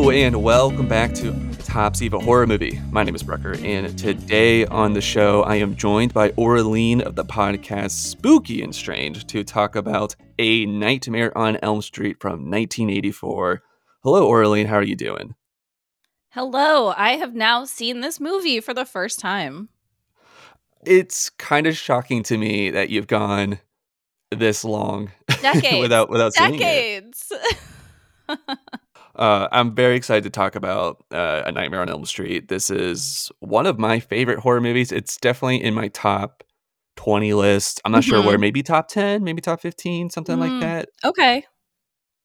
Hello and welcome back to Top's Evil Horror Movie. My name is Brucker, and today on the show I am joined by Aurelien of the podcast Spooky and Strange to talk about A Nightmare on Elm Street from 1984. Hello, Aurelien. How are you doing? Hello. I have now seen this movie for the first time. It's kind of shocking to me that you've gone this long without seeing it. Decades. I'm very excited to talk about A Nightmare on Elm Street. This is one of my favorite horror movies. It's definitely in my top 20 list. I'm not sure where, maybe top 10, maybe top 15, something like that. Okay.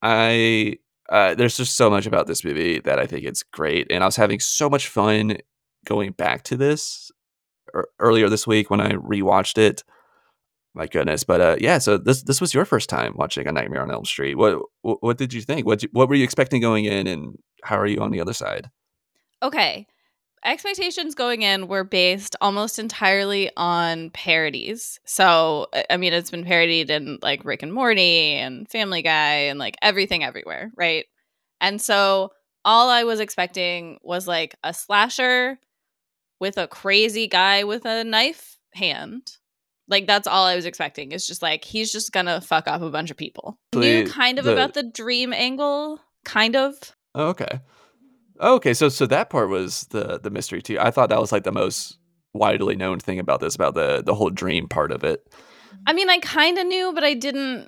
There's just so much about this movie that I think it's great. And I was having so much fun going back to this earlier this week when I rewatched it. My goodness. But so this was your first time watching A Nightmare on Elm Street. What did you think? What were you expecting going in, and how are you on the other side? Okay. Expectations going in were based almost entirely on parodies. So, I mean, it's been parodied in like Rick and Morty and Family Guy and like everything everywhere, right? And so all I was expecting was like a slasher with a crazy guy with a knife hand. Like, that's all I was expecting. It's just like, he's just going to fuck up a bunch of people. Knew kind of about the dream angle, kind of. Oh, okay. So that part was the mystery too. I thought that was like the most widely known thing about this, about the whole dream part of it. I mean, I kind of knew, but I didn't.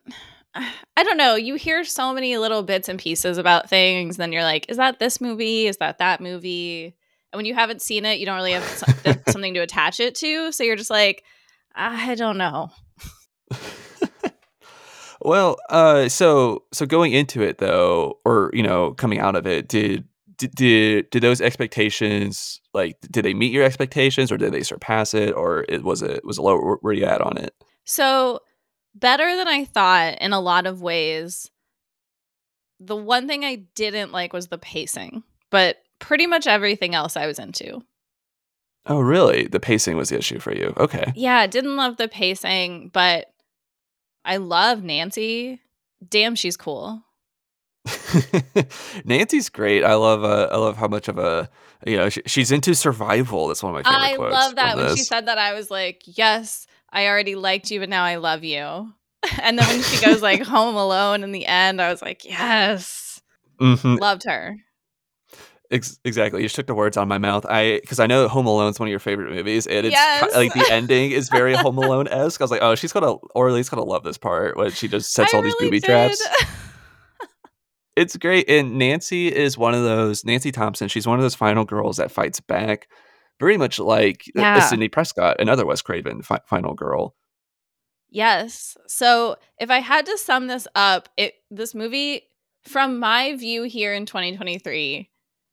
I don't know. You hear so many little bits and pieces about things. Then you're like, is that this movie? Is that movie? And when you haven't seen it, you don't really have something to attach it to. So you're just like, I don't know. Well, so going into it though, or coming out of it, did those expectations, like, did they meet your expectations, or did they surpass it, or was it low? Where were you at on it? So better than I thought in a lot of ways. The one thing I didn't like was the pacing, but pretty much everything else I was into. Oh, really? The pacing was the issue for you. Okay. Yeah, I didn't love the pacing, but I love Nancy. Damn, she's cool. Nancy's great. I love how much of a, she's into survival. That's one of my favorite quotes. I love that. When she said that, I was like, yes, I already liked you, but now I love you. And then when she goes like home alone in the end, I was like, yes. Mm-hmm. Loved her. Exactly. You just took the words out of my mouth. Because I know Home Alone is one of your favorite movies, and it's like the ending is very Home Alone-esque. I was like, oh, Aurelien's gonna love this part when she just sets all these booby traps. It's great. And Nancy is one of those, Nancy Thompson, she's one of those final girls that fights back, very much like a Sidney Prescott, another Wes Craven final girl. Yes. So if I had to sum this up, this movie, from my view here in 2023,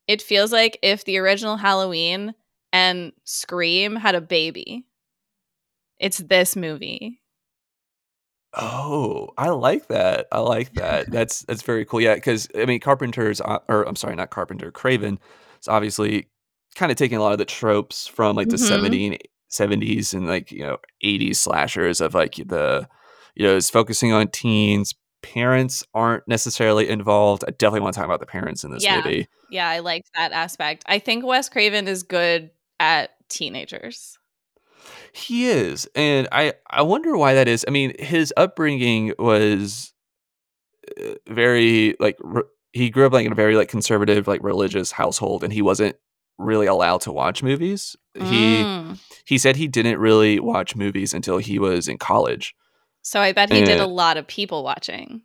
it feels like if the original Halloween and Scream had a baby. It's this movie. Oh, I like that. That's very cool. Yeah, because, I mean, Craven is obviously kind of taking a lot of the tropes from, like, the 70s and, like, 80s slashers of, like, the, it's focusing on teens. Parents aren't necessarily involved. I definitely want to talk about the parents in this movie. Yeah, I liked that aspect. I think Wes Craven is good at teenagers. He is. And I wonder why that is. I mean, his upbringing was very, like, he grew up, like, in a very, like, conservative, like, religious household, and he wasn't really allowed to watch movies. He said he didn't really watch movies until he was in college. So I bet he did a lot of people watching.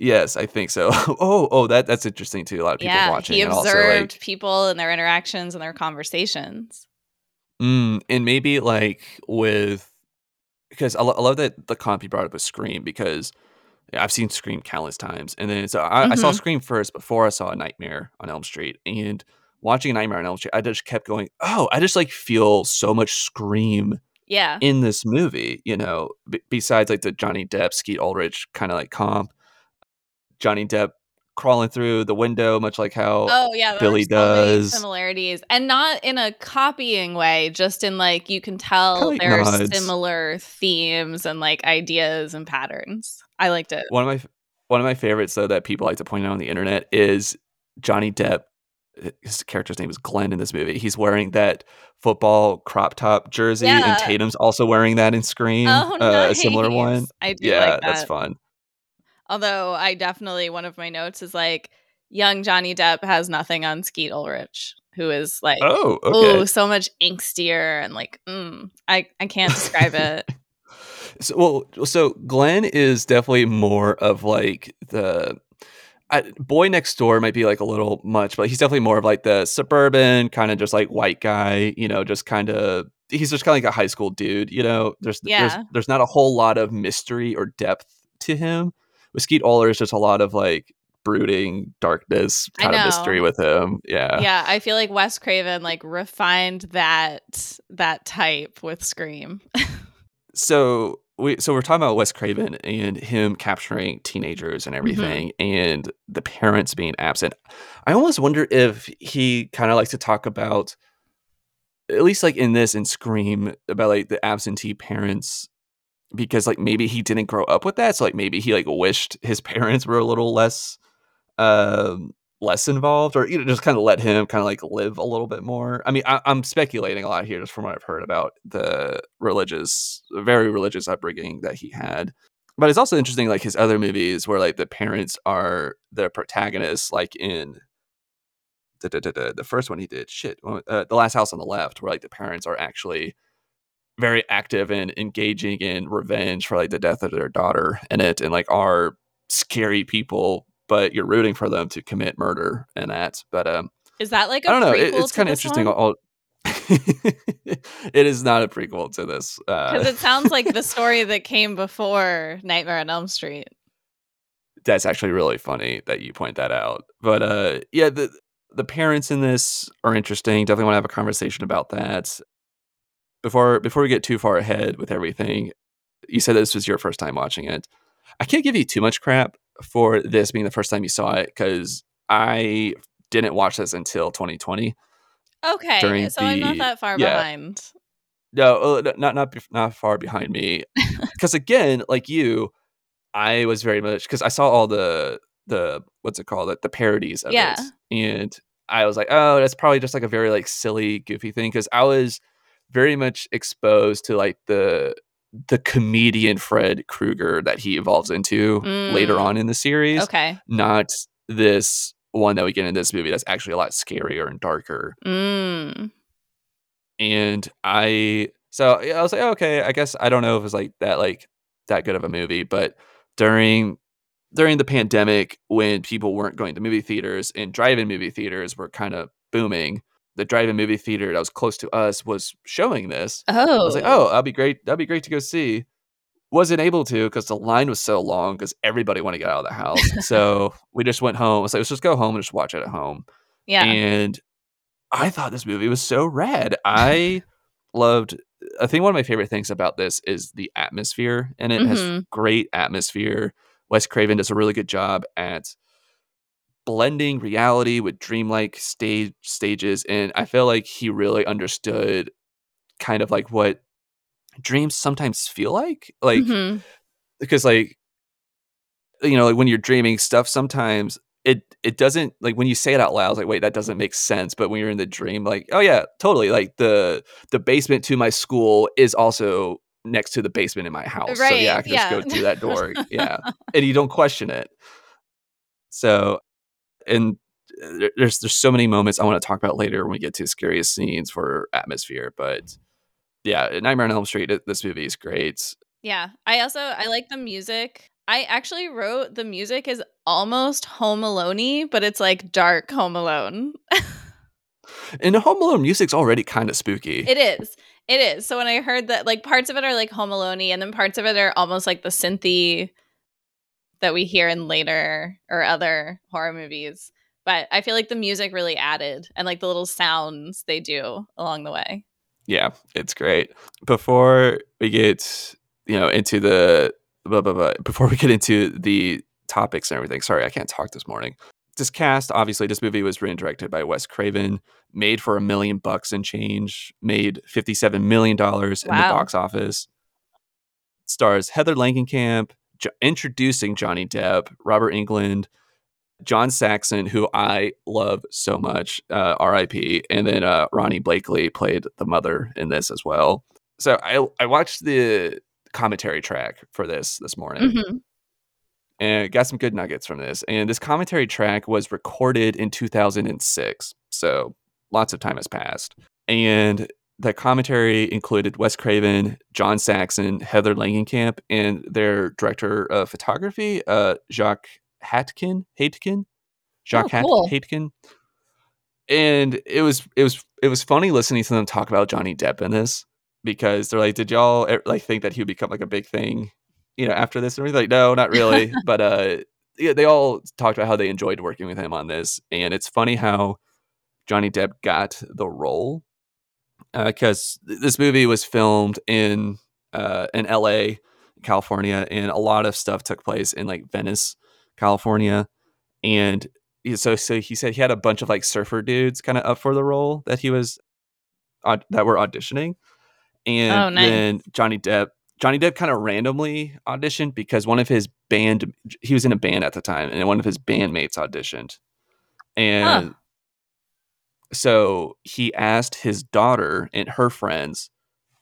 Yes, I think so. Oh, that's interesting too. A lot of people watching. He observed people and their interactions and their conversations. And maybe like because I love that the comp you brought up with Scream, because I've seen Scream countless times, and then so I saw Scream first before I saw A Nightmare on Elm Street, and watching A Nightmare on Elm Street, I just kept going. Oh, I just like feel so much Scream. Yeah. In this movie, besides like the Johnny Depp, Skeet Ulrich kind of like comp, Johnny Depp crawling through the window, much like how Billy does. Similarities, and not in a copying way, just in like you can tell there are similar themes and like ideas and patterns. I liked it. One of my favorites though that people like to point out on the internet is Johnny Depp, his character's name is Glenn in this movie. He's wearing that football crop top jersey, and Tatum's also wearing that in Scream, nice. A similar one. I do like that. That's fun. Although I definitely, one of my notes is like, young Johnny Depp has nothing on Skeet Ulrich, who is like, so much angstier and like, I can't describe it. So Glenn is definitely more of like the boy next door might be like a little much, but he's definitely more of like the suburban kind of just like white guy, you know, just kind of, he's just kind of like a high school dude, you know, there's not a whole lot of mystery or depth to him. With Skeet Ulrich, just a lot of like brooding darkness kind of mystery with him. Yeah. I feel like Wes Craven like refined that type with Scream. So we're talking about Wes Craven and him capturing teenagers and everything, and the parents being absent. I almost wonder if he kind of likes to talk about, at least like in this and Scream, about like the absentee parents, because like maybe he didn't grow up with that, so like maybe he like wished his parents were a little less involved, or you know, just kind of let him kind of like live a little bit more. I mean, I'm speculating a lot here just from what I've heard about the very religious upbringing that he had. But it's also interesting, like his other movies where like the parents are the protagonists, like in the first one he did, The Last House on the Left, where like the parents are actually very active and engaging in revenge for like the death of their daughter in it, and like are scary people, but you're rooting for them to commit murder and that. But is that like a prequel? It's kind of interesting. It is not a prequel to this, because it sounds like the story that came before Nightmare on Elm Street. That's actually really funny that you point that out. But the parents in this are interesting. Definitely want to have a conversation about that. Before we get too far ahead with everything, you said this was your first time watching it. I can't give you too much crap for this being the first time you saw it, because I didn't watch this until 2020. Okay, so I'm not that far behind. No, not far behind me. Because again, like you, I was very much, because I saw all the what's it called, like the parodies of it, and I was like, oh, that's probably just like a very like silly, goofy thing, because I was very much exposed to like the comedian Freddy Krueger that he evolves into later on in the series. Okay. Not this one that we get in this movie that's actually a lot scarier and darker. And I was like, oh, okay, I guess I don't know if it's like that good of a movie, but during the pandemic, when people weren't going to movie theaters and drive-in movie theaters were kind of booming, the drive-in movie theater that was close to us was showing this. Oh, I was like, oh, that'd be great to go see. Wasn't able to because the line was so long because everybody wanted to get out of the house. So we just went home. I was like, let's just go home and just watch it at home. Yeah. And I thought this movie was so rad. I think one of my favorite things about this is the atmosphere, and it has great atmosphere. Wes Craven does a really good job at blending reality with dreamlike stages, and I feel like he really understood kind of like what dreams sometimes feel like because like, you know, like when you're dreaming stuff, sometimes it doesn't, like when you say it out loud, it's like, wait, that doesn't make sense. But when you're in the dream, like, oh yeah, totally, like the basement to my school is also next to the basement in my house, right? So yeah, I can just go through that door. Yeah, and you don't question it. So, and there's so many moments I want to talk about later when we get to scariest scenes for atmosphere. But yeah, Nightmare on Elm Street, this movie is great. Yeah. I also like the music. I actually wrote the music is almost Home Alone-y, but it's like dark Home Alone. And the Home Alone music's already kind of spooky. It is. So when I heard that, like parts of it are like Home Alone-y, and then parts of it are almost like the synthy that we hear in later or other horror movies. But I feel like the music really added, and like the little sounds they do along the way. Yeah, it's great. Before we get, you know, into the blah, blah, blah, before we get into the topics and everything. Sorry, I can't talk this morning. This cast, obviously, this movie was written and directed by Wes Craven, made for $1 million and change, made $57 million in the box office. Stars Heather Langenkamp, introducing Johnny Depp, Robert England, John Saxon, who I love so much, R.I.P. And then Ronnie Blakely played the mother in this as well. So I watched the commentary track for this morning, mm-hmm. and got some good nuggets from this. And this commentary track was recorded in 2006. So lots of time has passed. And the commentary included Wes Craven, John Saxon, Heather Langenkamp, and their director of photography, Jacques Hatkin, Hatkin. And it was funny listening to them talk about Johnny Depp in this, because they're like, did y'all like think that he would become like a big thing, you know, after this? And we're like, no, not really. But yeah, they all talked about how they enjoyed working with him on this. And it's funny how Johnny Depp got the role, because this movie was filmed in LA, California, and a lot of stuff took place in like Venice, California. And so he said he had a bunch of like surfer dudes kind of up for the role that he was that were auditioning. And oh, nice. Then Johnny Depp kind of randomly auditioned, because one of his band, he was in a band at the time, and one of his bandmates auditioned. And so he asked his daughter and her friends,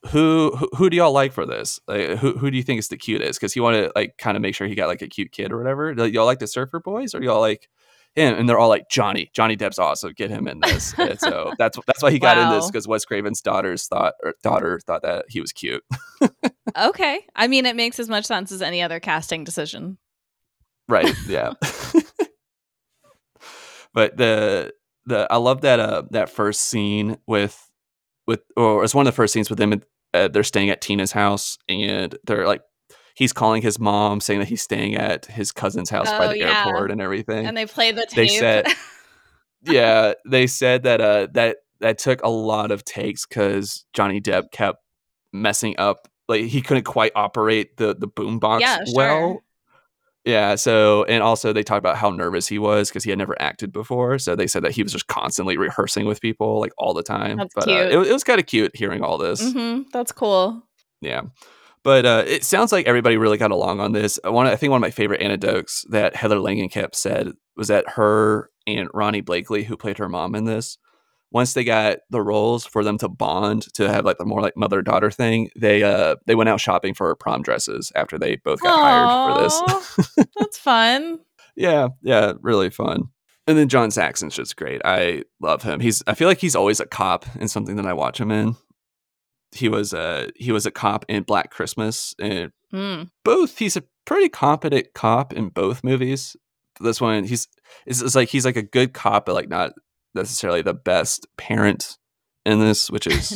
who do y'all like for this? Like, who do you think is the cutest? Because he wanted to like kind of make sure he got like a cute kid or whatever. Like, y'all like the surfer boys, or y'all like him? And they're all like, Johnny Depp's awesome. Get him in this. And so that's why he got in this, because Wes Craven's daughter thought that he was cute. Okay, I mean, it makes as much sense as any other casting decision. Right. Yeah. But the I love that that first scene or it's one of the first scenes with them. They're staying at Tina's house, and they're like, he's calling his mom, saying that he's staying at his cousin's house by the airport and everything. And they played the tape. They said that that took a lot of takes, because Johnny Depp kept messing up. Like, he couldn't quite operate the boombox well. Yeah. So, and also they talked about how nervous he was, because he had never acted before. So they said that he was just constantly rehearsing with people like all the time. That's cute. It was kind of cute hearing all this. Mm-hmm. That's cool. Yeah. But it sounds like everybody really got along on this. I think one of my favorite anecdotes that Heather Langenkamp said was that her and Ronnie Blakely, who played her mom in this, once they got the roles, for them to bond, to have like the more like mother-daughter thing, they went out shopping for prom dresses after they both got hired for this. That's fun. Yeah, really fun. And then John Saxon's just great. I love him. I feel like he's always a cop in something that I watch him in. He was a cop in Black Christmas, and he's a pretty competent cop in both movies. This one, he's like a good cop, but like not necessarily the best parent in this, which is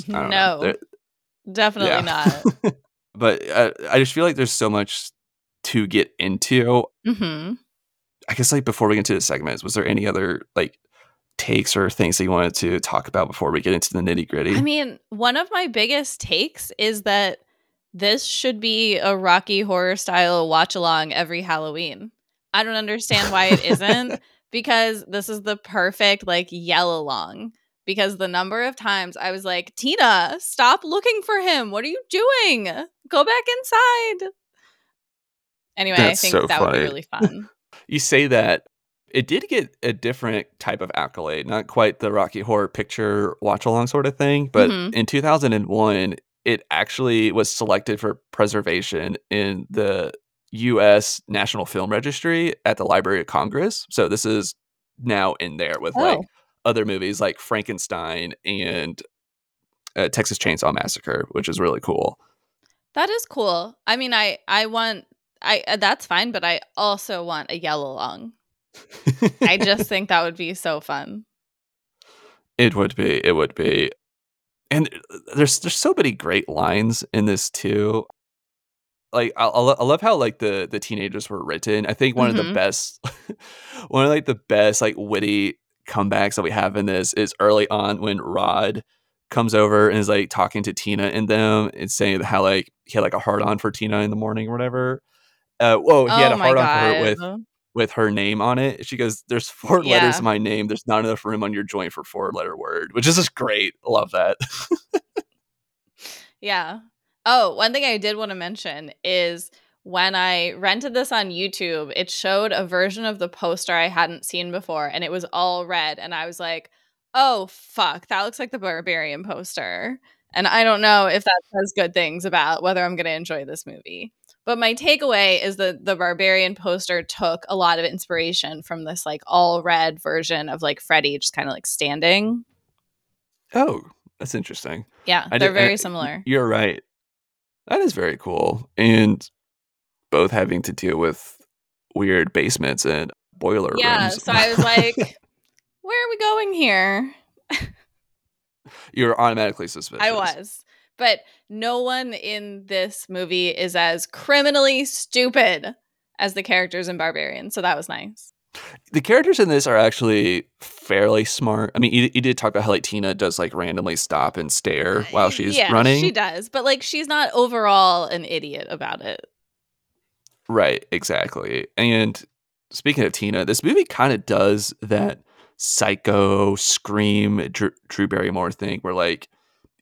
definitely not. But I just feel like there's so much to get into. Mm-hmm. I guess like before we get into the segments, was there any other like takes or things that you wanted to talk about before we get into the nitty gritty? I mean, one of my biggest takes is that this should be a Rocky Horror style watch along every Halloween. I don't understand why it isn't. Because this is the perfect like yell along, because the number of times I was like, Tina, stop looking for him. What are you doing? Go back inside. Anyway, I think that would be really fun. You say that. It did get a different type of accolade, not quite the Rocky Horror Picture watch along sort of thing. But in 2001, it actually was selected for preservation in the U.S. National Film Registry at the Library of Congress. So this is now in there with like other movies like Frankenstein and Texas Chainsaw Massacre, which is really cool. That is cool. I mean, I want that's fine, but I also want a yell along. I just think that would be so fun. It would be. And there's so many great lines in this too. Like I love how like the teenagers were written. I think one of the best like witty comebacks that we have in this is early on when Rod comes over and is like talking to Tina and them and saying how like he had like a hard on for Tina in the morning or whatever. He had a hard on for her with her name on it. She goes, there's 4 letters in my name. There's not enough room on your joint for 4-letter word, which is just great. Love that. Yeah. Oh, one thing I did want to mention is when I rented this on YouTube, it showed a version of the poster I hadn't seen before, and it was all red. And I was like, oh, fuck, that looks like the Barbarian poster. And I don't know if that says good things about whether I'm going to enjoy this movie. But my takeaway is that the Barbarian poster took a lot of inspiration from this like all red version of like Freddy just kind of like standing. Oh, that's interesting. Yeah, they're very similar. You're right. That is very cool. And both having to deal with weird basements and boiler rooms. Yeah, so I was like, where are we going here? You're automatically suspicious. I was. But no one in this movie is as criminally stupid as the characters in Barbarian. So that was nice. The characters in this are actually fairly smart. I mean, you did talk about how like Tina does like randomly stop and stare while she's running. She does. But like she's not overall an idiot about it. Right. Exactly. And speaking of Tina, this movie kind of does that Psycho, Scream, Drew Barrymore thing where like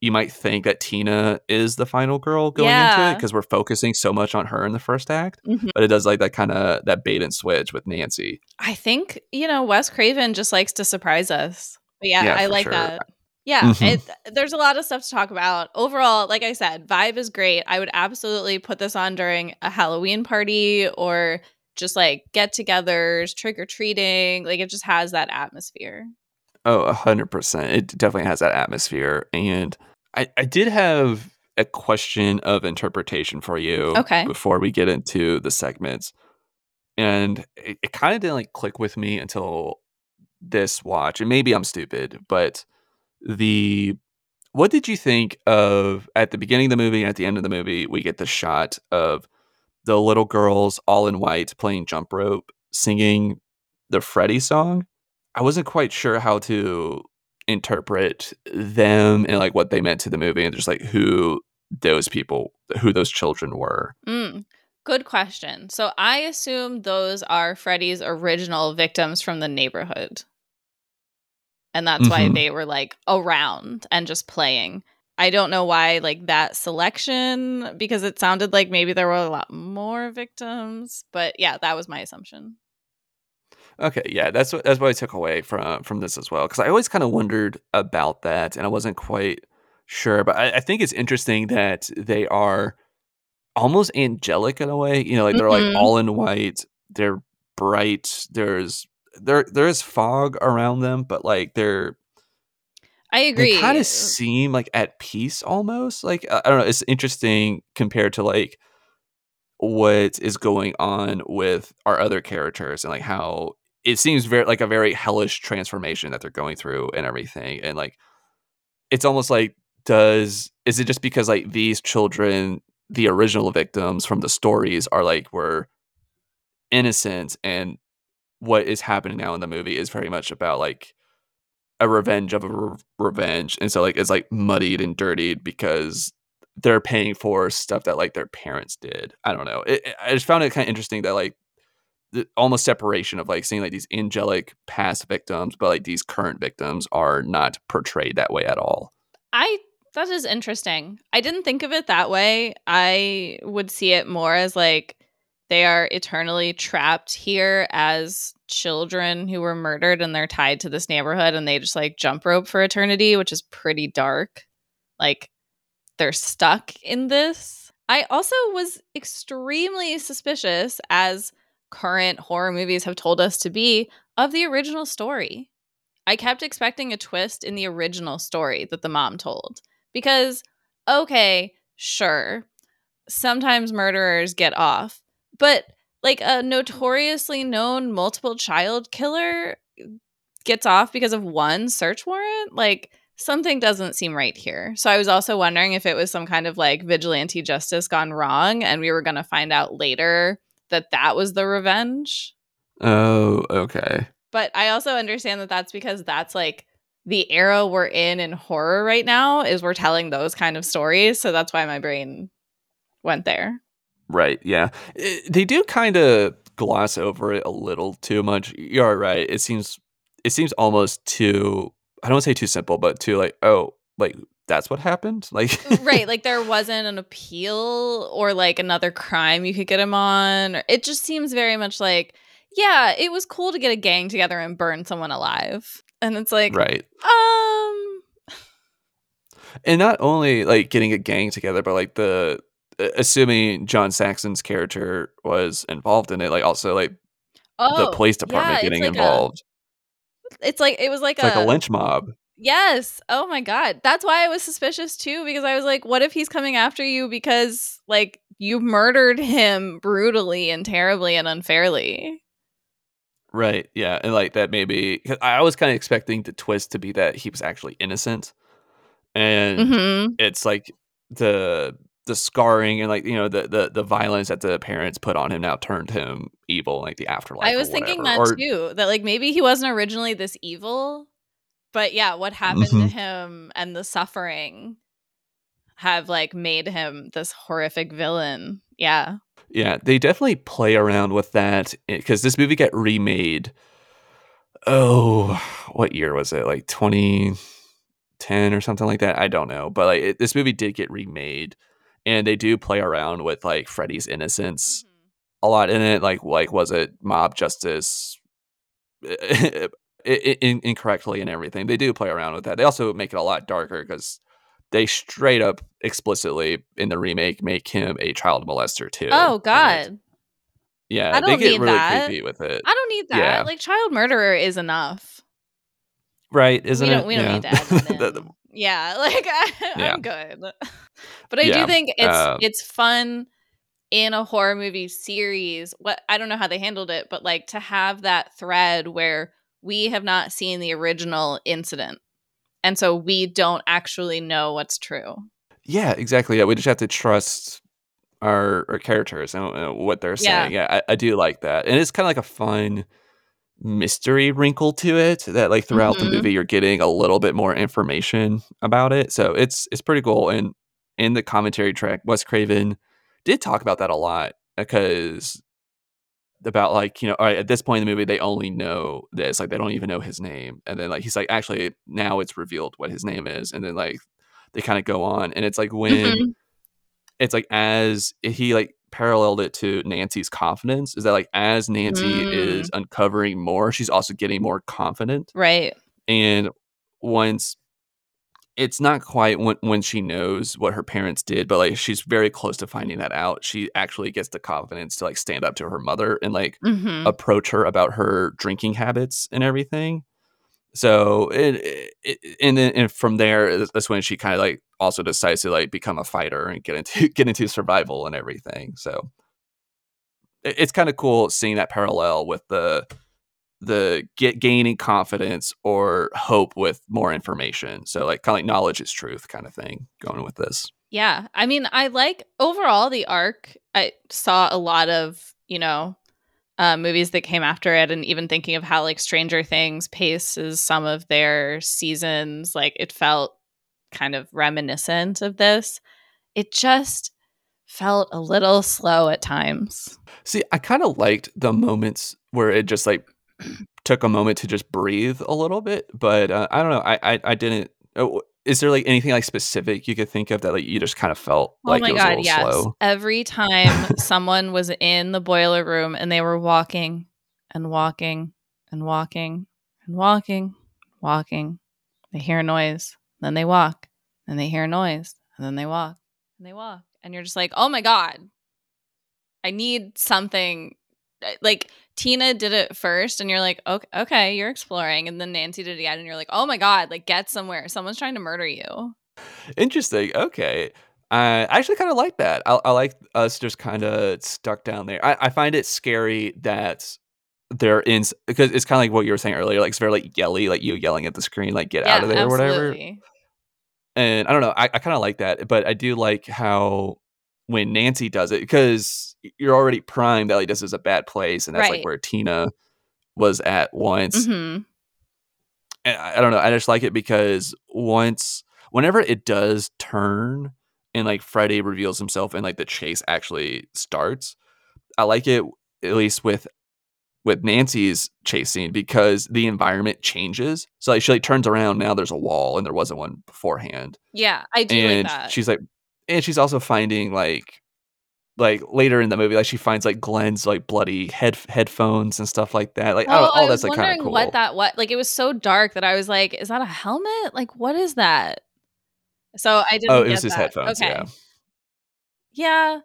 you might think that Tina is the final girl going into it because we're focusing so much on her in the first act. Mm-hmm. But it does like that kind of that bait and switch with Nancy. I think, you know, Wes Craven just likes to surprise us. But yeah I like that. Yeah, mm-hmm. There's a lot of stuff to talk about. Overall, like I said, vibe is great. I would absolutely put this on during a Halloween party or just like get-togethers, trick-or-treating. Like it just has that atmosphere. Oh, 100%. It definitely has that atmosphere. And I did have a question of interpretation for you before we get into the segments. And it kind of didn't like click with me until this watch. And maybe I'm stupid, but what did you think of at the beginning of the movie and at the end of the movie, we get the shot of the little girls all in white playing jump rope, singing the Freddy song. I wasn't quite sure how to interpret them and like what they meant to the movie and just like who those children were. Good question. So I assume those are Freddy's original victims from the neighborhood. And that's why they were like around and just playing. I don't know why like that selection, because it sounded like maybe there were a lot more victims, but yeah, that was my assumption. Okay, yeah, that's what I took away from this as well, because I always kind of wondered about that, and I wasn't quite sure, but I think it's interesting that they are almost angelic in a way, you know, like they're like all in white, they're bright, there is fog around them, but like I agree. They kind of seem like at peace almost. Like I don't know, it's interesting compared to like what is going on with our other characters and like how it seems very like a very hellish transformation that they're going through and everything. And like it's almost like is it just because like these children, the original victims from the stories are like were innocent, and what is happening now in the movie is very much about like a revenge of a revenge. And so like it's like muddied and dirtied because they're paying for stuff that like their parents did. I don't know. I just found it kind of interesting that like the almost separation of like seeing like these angelic past victims, but like these current victims are not portrayed that way at all. That is interesting. I didn't think of it that way. I would see it more as like they are eternally trapped here as children who were murdered, and they're tied to this neighborhood, and they just like jump rope for eternity, which is pretty dark. Like they're stuck in this. I also was extremely suspicious, as current horror movies have told us to be, of the original story. I kept expecting a twist in the original story that the mom told, because, okay, sure, sometimes murderers get off. But like a notoriously known multiple child killer gets off because of one search warrant, like something doesn't seem right here. So I was also wondering if it was some kind of like vigilante justice gone wrong, and we were going to find out later that was the revenge. Oh, okay. But I also understand that's because that's like the era we're in horror right now, is we're telling those kind of stories. So that's why my brain went there. Right, yeah. They do kind of gloss over it a little too much. You're right. It seems almost too, I don't want to say too simple, but too like, oh, like, that's what happened? Like, right. Like, there wasn't an appeal or like another crime you could get him on. It just seems very much like, yeah, it was cool to get a gang together and burn someone alive. And it's like, right. And not only like getting a gang together, but like the, assuming John Saxon's character was involved in it, like also like the police department getting like involved. It was like a lynch mob. Yes. Oh my God. That's why I was suspicious too, because I was like, what if he's coming after you because like you murdered him brutally and terribly and unfairly? Right. Yeah. And like that maybe, cause I was kind of expecting the twist to be that he was actually innocent. And it's like the scarring and like, you know, the violence that the parents put on him now turned him evil, like the afterlife. I was thinking that too, that like maybe he wasn't originally this evil. But yeah, what happened to him and the suffering have like made him this horrific villain. Yeah. Yeah, they definitely play around with that because this movie got remade. Oh, what year was it? Like 2010 or something like that. I don't know. But like this movie did get remade and they do play around with like Freddy's innocence a lot in it. Like was it mob justice? Incorrectly and everything. They do play around with that. They also make it a lot darker because they straight up explicitly in the remake make him a child molester too. Oh God. And, yeah, I don't they get really that. Creepy with it. I don't need that. Yeah. Like child murderer is enough. Right, isn't it? We don't need that. Yeah, like I'm good. But I do think it's fun in a horror movie series. What I don't know how they handled it, but like to have that thread where we have not seen the original incident. And so we don't actually know what's true. Yeah, exactly. Yeah, we just have to trust our characters and what they're saying. Yeah, I do like that. And it's kind of like a fun mystery wrinkle to it that like throughout the movie, you're getting a little bit more information about it. So it's pretty cool. And in the commentary track, Wes Craven did talk about that a lot because about like, you know, all right, at this point in the movie, they only know this, like they don't even know his name. And then like, he's like, actually now it's revealed what his name is. And then like, they kind of go on and it's like when it's like, as he like paralleled it to Nancy's confidence is that like, as Nancy is uncovering more, she's also getting more confident. Right. And once it's not quite when she knows what her parents did, but like she's very close to finding that out. She actually gets the confidence to like stand up to her mother and like approach her about her drinking habits and everything. So and from there, that's when she kind of like also decides to like become a fighter and get into survival and everything. So it's kind of cool seeing that parallel with the gaining confidence or hope with more information. So like kind of like knowledge is truth kind of thing going with this. Yeah. I mean, I like overall the arc. I saw a lot of, you know, movies that came after it. And even thinking of how like Stranger Things paces some of their seasons, like it felt kind of reminiscent of this. It just felt a little slow at times. See, I kind of liked the moments where it just like took a moment to just breathe a little bit, but I don't know. I didn't. Is there like anything like specific you could think of that like you just kind of felt like it was a little slow? Every time someone was in the boiler room and they were walking and walking and walking and walking, they hear a noise, then they walk, and they hear a noise, and then they walk and they walk, and you're just like, oh my God, I need something. Like Tina did it first and you're like, okay, you're exploring. And then Nancy did it again and you're like, oh my God, like get somewhere. Someone's trying to murder you. Interesting. Okay. I actually kind of like that. I like us just kind of stuck down there. I find it scary that they're in, because it's kind of like what you were saying earlier. Like it's very like yelly, like you yelling at the screen, like get out of there or whatever. And I don't know. I kind of like that, but I do like how when Nancy does it, because you're already primed that like this is a bad place, and that's right. Like where Tina was at once. And I don't know, I just like it because whenever it does turn and like Freddy reveals himself and like the chase actually starts, I like it at least with with Nancy's chase scene because the environment changes. So like, she like turns around, now there's a wall and there wasn't one beforehand. Yeah, I do and like that. She's like, and she's also finding like later in the movie, like she finds like Glenn's like bloody headphones and stuff like that. Like, well, all that's like kind of cool. What like it was so dark that I was like, is that a helmet? Like, what is that? So I didn't. Oh, it was his headphones. Okay. Yeah. Yeah,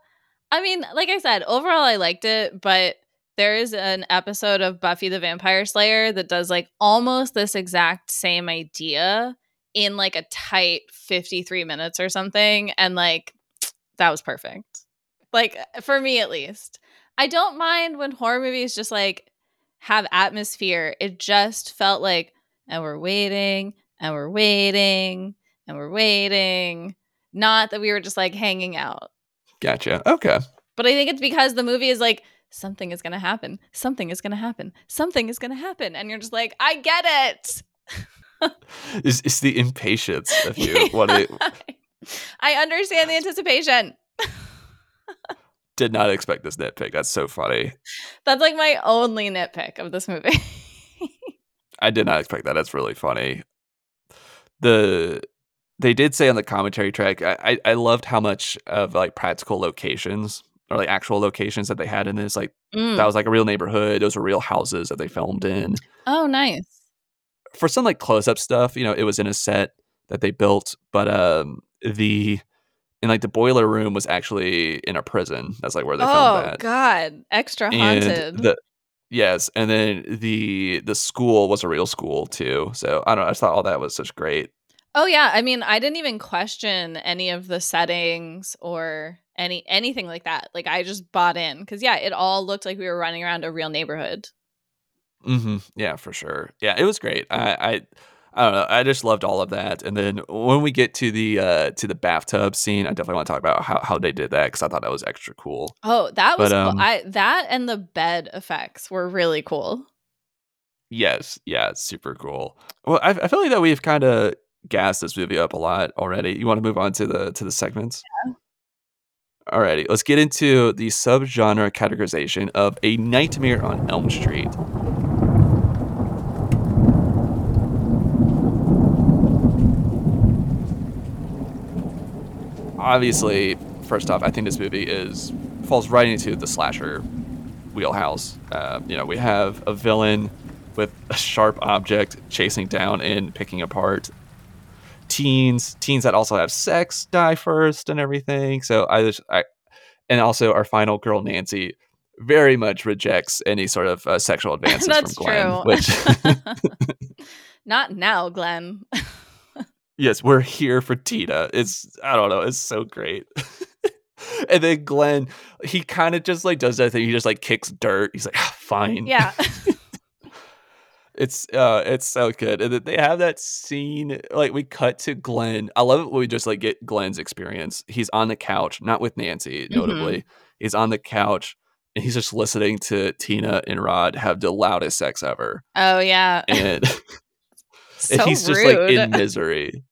I mean, like I said, overall I liked it, but there is an episode of Buffy the Vampire Slayer that does like almost this exact same idea in like a tight 53 minutes or something. And like, that was perfect. Like, for me, at least. I don't mind when horror movies just like have atmosphere. It just felt like, and we're waiting, and we're waiting, and we're waiting. Not that we were just like hanging out. Gotcha. Okay. But I think it's because the movie is like, something is going to happen. Something is going to happen. Something is going to happen. And you're just like, I get it. It's the impatience of you. Yeah. I understand the anticipation. Did not expect this nitpick. That's so funny. That's like my only nitpick of this movie. I did not expect that. That's really funny. They did say on the commentary track, I loved how much of like practical locations or like actual locations that they had in this. Like that was like a real neighborhood. Those were real houses that they filmed in. Oh, nice. For some like close up stuff, you know, it was in a set that they built, but the boiler room was actually in a prison. That's like where they filmed that. Oh God. Extra haunted. Yes. And then the school was a real school too. So I don't know. I just thought all that was such great. Oh yeah. I mean, I didn't even question any of the settings or anything like that. Like, I just bought in because it all looked like we were running around a real neighborhood. Mm-hmm. Yeah, for sure. Yeah, it was great. I don't know. I just loved all of that. And then when we get to the bathtub scene, I definitely want to talk about how they did that because I thought that was extra cool. Oh, that was cool. That and the bed effects were really cool. Yes. Yeah. Super cool. Well, I feel like that we've kind of gassed this movie up a lot already. You want to move on to the segments? Yeah. Alrighty, let's get into the subgenre categorization of A Nightmare on Elm Street. Obviously, first off, I think this movie falls right into the slasher wheelhouse. We have a villain with a sharp object chasing down and picking apart. Teens that also have sex die first and everything. So and also our final girl Nancy very much rejects any sort of sexual advances from Glenn. That's true. Which not now, Glenn. Yes, we're here for Tina. I don't know. It's so great. And then Glenn, he kind of just like does that thing. He just like kicks dirt. He's like, fine. Yeah. It's so good. And they have that scene, like we cut to Glenn. I love it when we just like get Glenn's experience. He's on the couch, not with Nancy, notably. Mm-hmm. He's on the couch and he's just listening to Tina and Rod have the loudest sex ever. Oh yeah. And, so and he's rude. Just like in misery.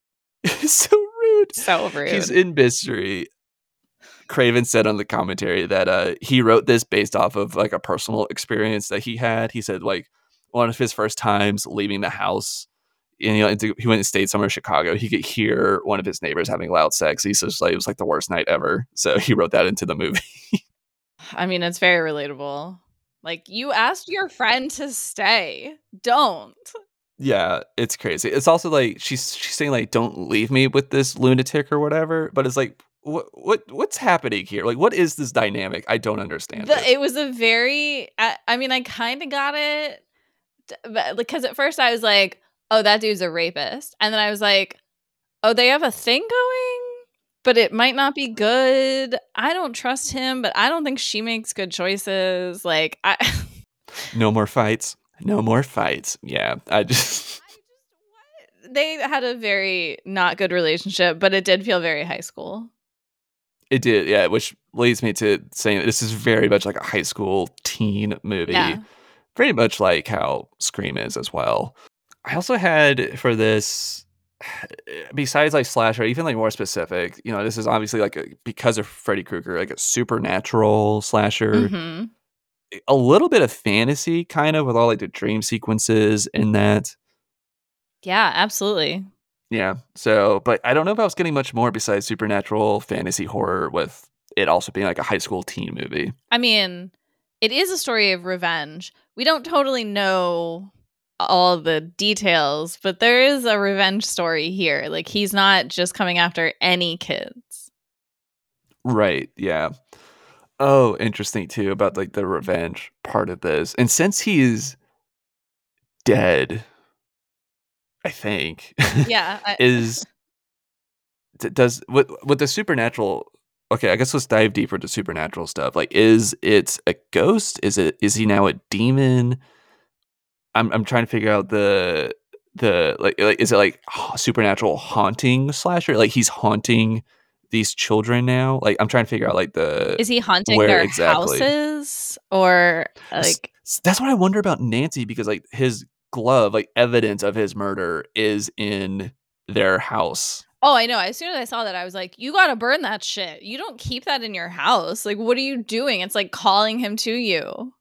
So rude. He's in misery. Craven said on the commentary that he wrote this based off of like a personal experience that he had. He said like one of his first times leaving the house, and he went and stayed somewhere in Chicago. He could hear one of his neighbors having loud sex. He says like, it was like the worst night ever. So he wrote that into the movie. I mean, it's very relatable. Like, you asked your friend to stay. Don't. Yeah, it's crazy. It's also like she's saying like, don't leave me with this lunatic or whatever. But it's like, what's happening here? Like, what is this dynamic? I don't understand. It was a very. I mean, I kind of got it. But because at first I was like, oh, that dude's a rapist. And then I was like, oh, they have a thing going, but it might not be good. I don't trust him, but I don't think she makes good choices. Like, No more fights. Yeah. They had a very not good relationship, but it did feel very high school. It did. Yeah. Which leads me to saying this is very much like a high school teen movie. Yeah. Pretty much like how Scream is as well. I also had for this, besides like slasher, even like more specific, you know, this is obviously like because of Freddy Krueger, like a supernatural slasher. Mm-hmm. a little bit of fantasy kind of with all like the dream sequences and that. Yeah, absolutely. Yeah. So, but I don't know if I was getting much more besides supernatural fantasy horror with it also being like a high school teen movie. I mean, it is a story of revenge. We don't totally know all the details, but there is a revenge story here. Like, he's not just coming after any kids. Right. Yeah. Oh, interesting too about like the revenge part of this. And since he is dead, I think. Yeah. Does the supernatural? Okay, I guess let's dive deeper into supernatural stuff. Like, is it a ghost? Is he now a demon? I'm trying to figure out the is it like supernatural haunting slasher? Like, he's haunting these children now? Like, I'm trying to figure out like the, is he haunting their exactly. houses or like, that's what I wonder about Nancy, because like his glove, like evidence of his murder is in their house. Oh, I know. As soon as I saw that, I was like, you got to burn that shit. You don't keep that in your house. Like, what are you doing? It's like calling him to you.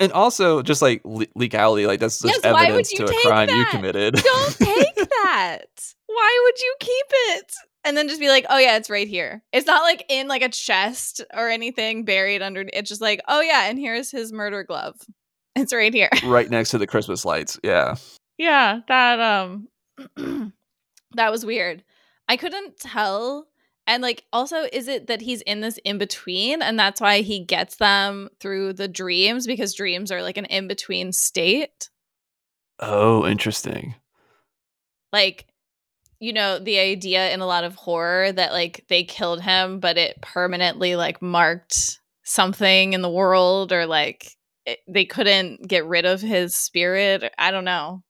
And also just like legality, like that's just evidence to a crime you committed. Don't take that. Why would you keep it? And then just be like, oh yeah, it's right here. It's not like in like a chest or anything buried under. It's just like, oh yeah, and here's his murder glove. It's right here. Right next to the Christmas lights. Yeah. Yeah, that that was weird. I couldn't tell. And like, also, is it that he's in this in between, and that's why he gets them through the dreams, because dreams are like an in between state? Oh, interesting. Like, you know, the idea in a lot of horror that like they killed him, but it permanently like marked something in the world, or like they couldn't get rid of his spirit. I don't know.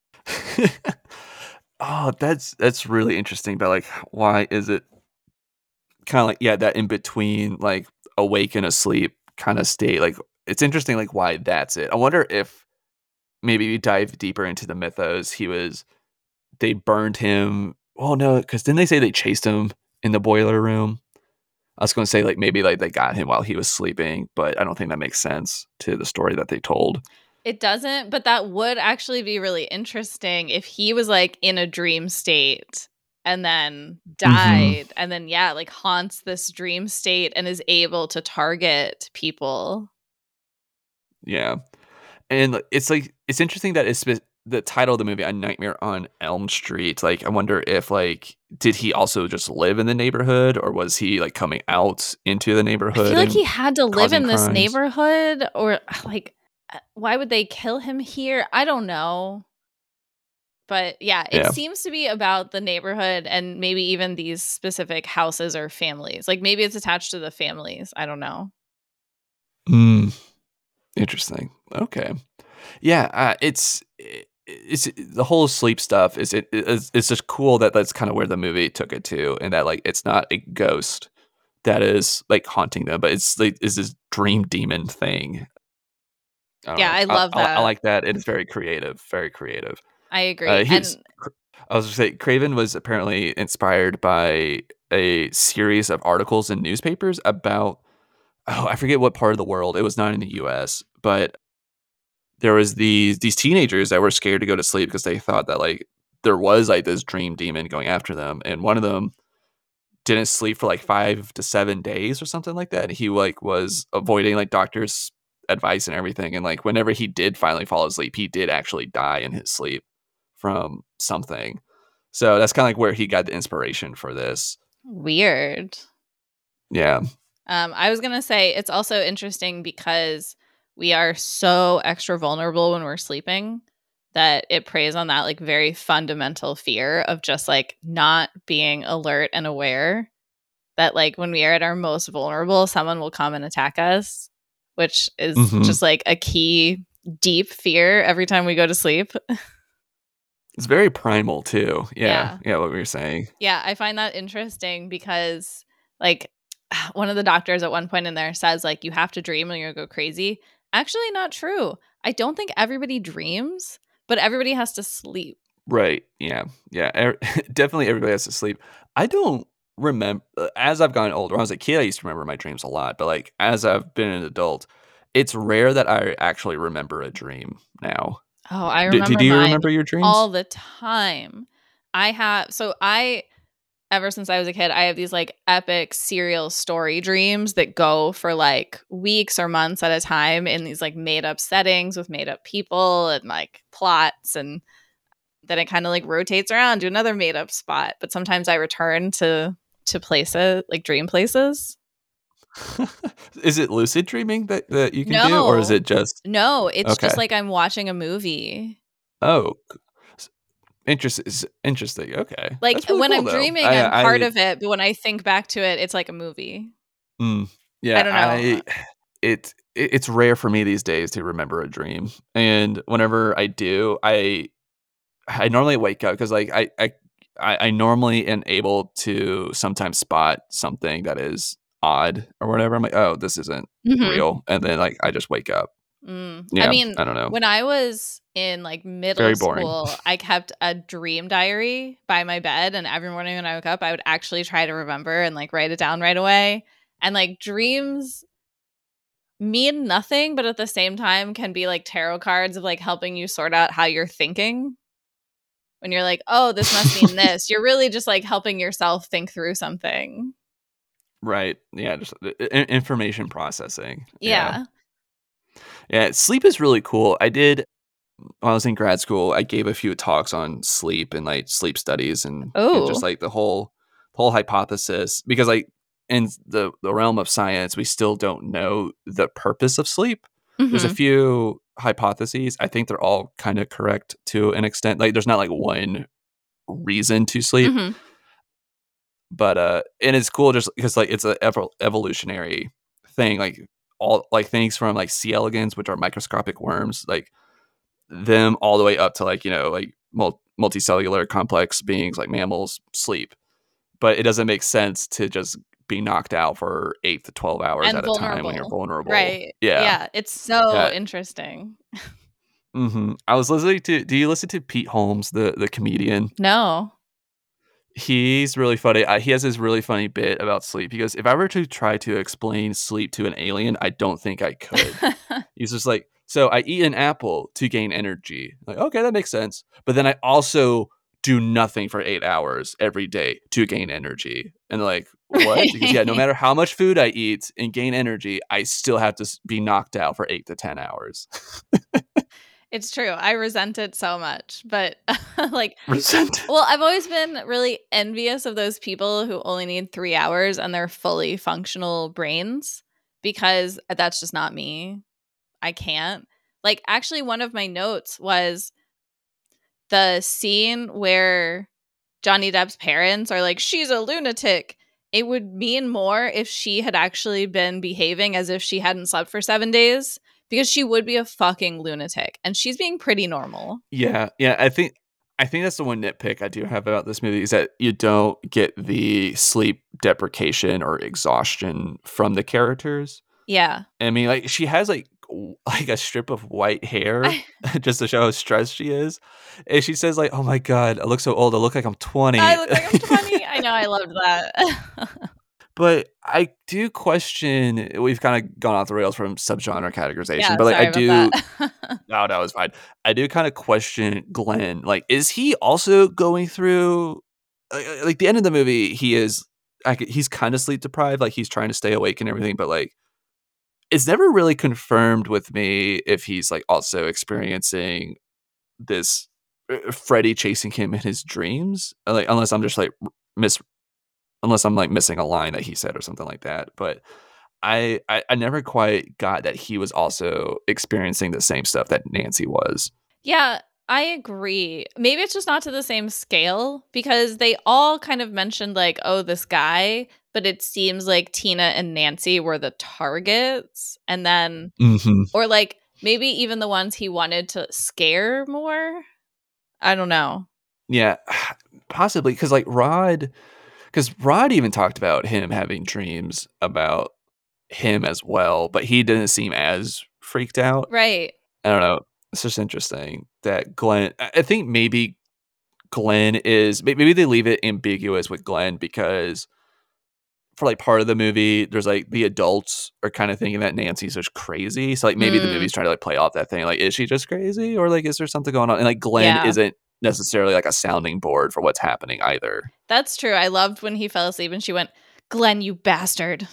Oh, that's really interesting. But like, why is it? Kind of like, yeah, that in between, like awake and asleep kind of state. Like, it's interesting, like why that's it. I wonder if maybe we dive deeper into the mythos. They burned him. Oh no, because didn't they say they chased him in the boiler room? I was going to say like maybe like they got him while he was sleeping, but I don't think that makes sense to the story that they told. It doesn't, but that would actually be really interesting if he was like in a dream state. And then died, mm-hmm. and then, yeah, like haunts this dream state and is able to target people. Yeah. And it's like, it's interesting that it's the title of the movie, A Nightmare on Elm Street. Like, I wonder if, like, did he also just live in the neighborhood, or was he like coming out into the neighborhood? I feel like he had to live in this neighborhood, or like, why would they kill him here? I don't know. But yeah, it seems to be about the neighborhood and maybe even these specific houses or families. Like maybe it's attached to the families. I don't know. Interesting. Okay. Yeah, it's the whole sleep stuff. It's just cool that that's kind of where the movie took it to, and that like it's not a ghost that is like haunting them, but it's like is this dream demon thing. I love that. I like that. It's very creative. Very creative. I agree. I was going to say, Craven was apparently inspired by a series of articles in newspapers about, I forget what part of the world. It was not in the U.S., but there was these teenagers that were scared to go to sleep because they thought that like there was like this dream demon going after them. And one of them didn't sleep for like 5 to 7 days or something like that. And he like was avoiding like doctors' advice and everything. And like whenever he did finally fall asleep, he did actually die in his sleep. From something. So that's kind of like where he got the inspiration for this. Weird. Yeah. I was going to say it's also interesting because we are so extra vulnerable when we're sleeping that it preys on that like very fundamental fear of just like not being alert and aware, that like when we are at our most vulnerable, someone will come and attack us, which is just like a key deep fear every time we go to sleep. It's very primal, too. Yeah, what we were saying. Yeah, I find that interesting because, like, one of the doctors at one point in there says, like, you have to dream or you'll go crazy. Actually, not true. I don't think everybody dreams, but everybody has to sleep. Right. Yeah. Yeah. Definitely everybody has to sleep. I don't remember. As I've gotten older, when I was a kid, I used to remember my dreams a lot. But, like, as I've been an adult, It's rare that I actually remember a dream now. Oh, I remember. Do you remember your dreams? All the time. Ever since I was a kid, I have these like epic serial story dreams that go for like weeks or months at a time in these like made up settings with made up people and like plots. And then it kind of like rotates around to another made up spot. But sometimes I return to places, like dream places. Is it lucid dreaming that you can do? Or is it just? No, it's just like I'm watching a movie. Oh, interesting. Okay. Like really when cool, I'm dreaming, I'm part of it. But when I think back to it, it's like a movie. Yeah. I don't know. It's rare for me these days to remember a dream. And whenever I do, I normally wake up because like I normally am able to sometimes spot something that is odd or whatever. I'm like, oh, this isn't real. And then like I just wake up. Yeah, I mean, I don't know. When I was in like middle school, I kept a dream diary by my bed, and every morning when I woke up, I would actually try to remember and like write it down right away. And like dreams mean nothing, but at the same time can be like tarot cards of like helping you sort out how you're thinking. When you're like, oh, this must mean this, you're really just like helping yourself think through something. Right. Yeah. Just information processing. Yeah. Sleep is really cool. When I was in grad school, I gave a few talks on sleep and like sleep studies and just like the whole hypothesis, because like in the realm of science, we still don't know the purpose of sleep. Mm-hmm. There's a few hypotheses. I think they're all kind of correct to an extent. Like there's not like one reason to sleep, but and it's cool just because like it's an evolutionary thing. Like all like things from like C. elegans, which are microscopic worms, like them all the way up to like, you know, like multicellular complex beings like mammals sleep, but it doesn't make sense to just be knocked out for 8 to 12 hours and at a time when you're vulnerable. Right. Yeah. It's so interesting. I was listening to, do you listen to Pete Holmes, the comedian? No. He's really funny. He has this really funny bit about sleep. He goes, if I were to try to explain sleep to an alien, I don't think I could. He's just like, so I eat an apple to gain energy. Like, okay, that makes sense. But then I also do nothing for 8 hours every day to gain energy. And like, what? Because yeah, no matter how much food I eat and gain energy, I still have to be knocked out for 8 to 10 hours. It's true. I resent it so much, but like, well, I've always been really envious of those people who only need 3 hours and they're fully functional brains, because that's just not me. I can't. Like, actually, one of my notes was the scene where Johnny Depp's parents are like, she's a lunatic. It would mean more if she had actually been behaving as if she hadn't slept for 7 days. Because she would be a fucking lunatic, and she's being pretty normal. Yeah. I think that's the one nitpick I do have about this movie, is that you don't get the sleep depreciation or exhaustion from the characters. Yeah. I mean, like she has like a strip of white hair just to show how stressed she is. And she says like, oh my God, I look so old. I look like I'm 20. I know. I loved that. But I do question, we've kind of gone off the rails from subgenre categorization, but like I do, no, it's fine. I do kind of question Glenn. Like, is he also going through, like the end of the movie, he's kind of sleep deprived. Like he's trying to stay awake and everything, but like, it's never really confirmed with me if he's like also experiencing this Freddy chasing him in his dreams. Like, unless I'm just like unless I'm like missing a line that he said or something like that. But I never quite got that he was also experiencing the same stuff that Nancy was. Yeah, I agree. Maybe it's just not to the same scale, because they all kind of mentioned like, oh, this guy, but it seems like Tina and Nancy were the targets. And then, or like maybe even the ones he wanted to scare more. I don't know. Yeah, possibly. Because like Rod even talked about him having dreams about him as well, but he didn't seem as freaked out. Right. I don't know. It's just interesting that Glenn, I think maybe Glenn is, maybe they leave it ambiguous with Glenn because for like part of the movie, there's like the adults are kind of thinking that Nancy's just crazy. So like maybe the movie's trying to like play off that thing. Like, is she just crazy, or like is there something going on? And like Glenn isn't necessarily like a sounding board for what's happening either. That's true. I loved when he fell asleep and she went, "Glenn, you bastard."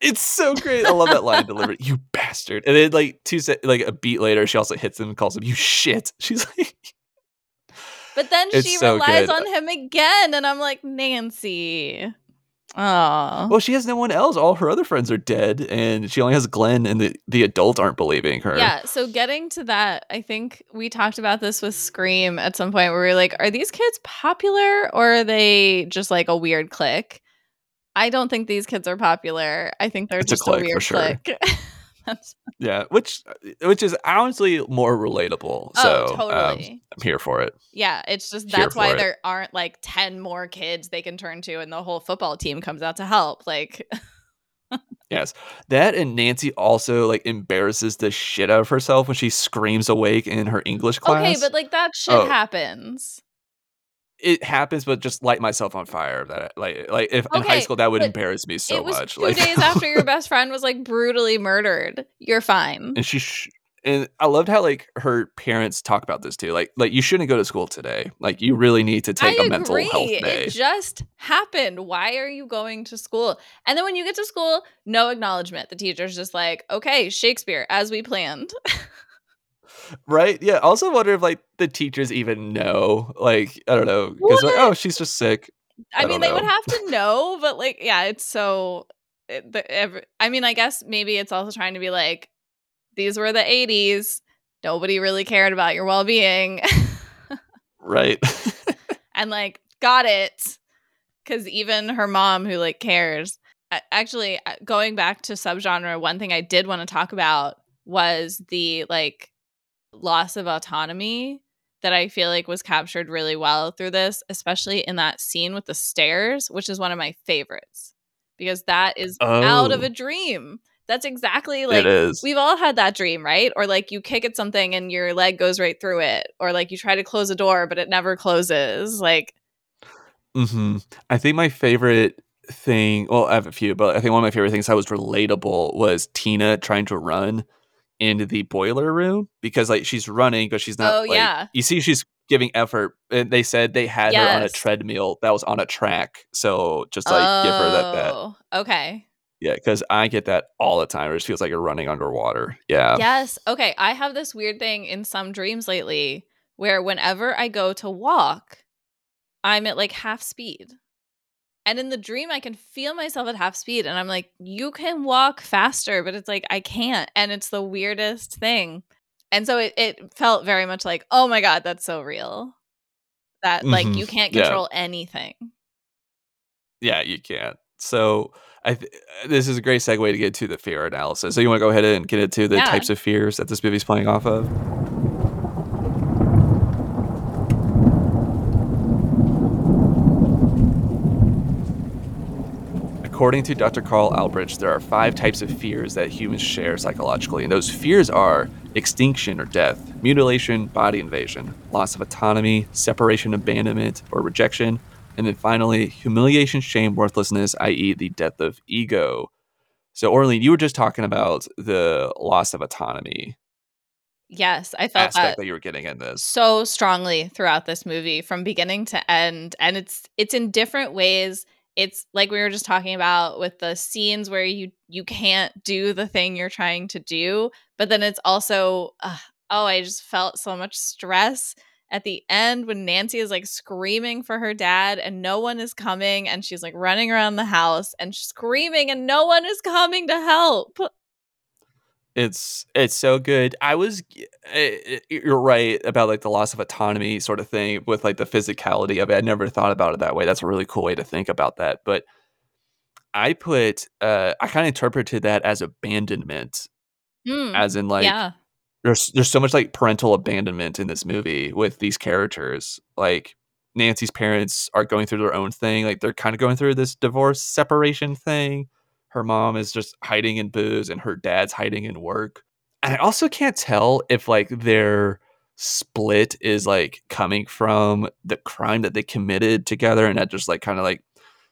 It's so great. I love that line delivered. "You bastard." And then like a beat later, she also hits him and calls him, "You shit." She's like. But then she relies on him again. And I'm like, Nancy. Oh. Well, she has no one else. All her other friends are dead. And she only has Glenn, and the adults aren't believing her. Yeah. So getting to that, I think we talked about this with Scream at some point where we were like, are these kids popular, or are they just like a weird clique? I don't think these kids are popular. I think they're just a clique, a weird for sure. clique. Yeah, which is honestly more relatable. So totally. I'm here for it. Yeah, it's just that's why there aren't like 10 more kids they can turn to, and the whole football team comes out to help. Like, yes, that, and Nancy also like embarrasses the shit out of herself when she screams awake in her English class. Okay, but like that shit happens. It happens, but just light myself on fire. That like if in high school that would embarrass me so much. 2 days after your best friend was like brutally murdered, you're fine. And and I loved how like her parents talk about this too. Like you shouldn't go to school today. Like you really need to take a mental health day. It just happened. Why are you going to school? And then when you get to school, no acknowledgement. The teacher's just like, okay, Shakespeare, as we planned. Right. Yeah. Also wonder if like the teachers even know. Like, I don't know. Because like, oh, she's just sick. I mean, they would have to know, but like, yeah, it's so. I mean, I guess maybe it's also trying to be like, these were the 80s. Nobody really cared about your well-being. Right. And like, got it. Because even her mom, who like cares. Actually, going back to subgenre, one thing I did want to talk about was the like. Loss of autonomy that I feel like was captured really well through this, especially in that scene with the stairs, which is one of my favorites, because that is out of a dream. That's exactly like we've all had that dream, right? Or like you kick at something and your leg goes right through it, or like you try to close a door but it never closes. Like, I think my favorite thing, well, I have a few, but I think one of my favorite things that was relatable was Tina trying to run into the boiler room, because like she's running but she's not you see she's giving effort, and they said they had her on a treadmill that was on a track, so just like give her that. Okay, yeah, because I get that all the time. It just feels like you're running underwater. I have this weird thing in some dreams lately where whenever I go to walk, I'm at like half speed, and in the dream, I can feel myself at half speed. And I'm like, you can walk faster, but it's like, I can't. And it's the weirdest thing. And so it felt very much like, oh my God, that's so real. That like, you can't control anything. Yeah, you can't. So this is a great segue to get to the fear analysis. So you want to go ahead and get into the types of fears that this movie's playing off of? According to Dr. Carl Albrecht, there are 5 types of fears that humans share psychologically, and those fears are extinction or death, mutilation, body invasion, loss of autonomy, separation, abandonment, or rejection, and then finally, humiliation, shame, worthlessness, i.e. the death of ego. So, Aurelien, you were just talking about the loss of autonomy. Yes, I felt that you were getting in this so strongly throughout this movie from beginning to end, and it's in different ways. It's like we were just talking about with the scenes where you can't do the thing you're trying to do. But then it's also, I just felt so much stress at the end when Nancy is like screaming for her dad and no one is coming. And she's like running around the house and screaming and no one is coming to help. It's so good. You're right about like the loss of autonomy sort of thing with like the physicality of it. I never thought about it that way. That's a really cool way to think about that. But I kind of interpreted that as abandonment, as in like there's so much like parental abandonment in this movie with these characters. Like Nancy's parents are going through their own thing. Like they're kind of going through this divorce separation thing. Her mom is just hiding in booze and her dad's hiding in work. And I also can't tell if like their split is like coming from the crime that they committed together, and that just like kind of like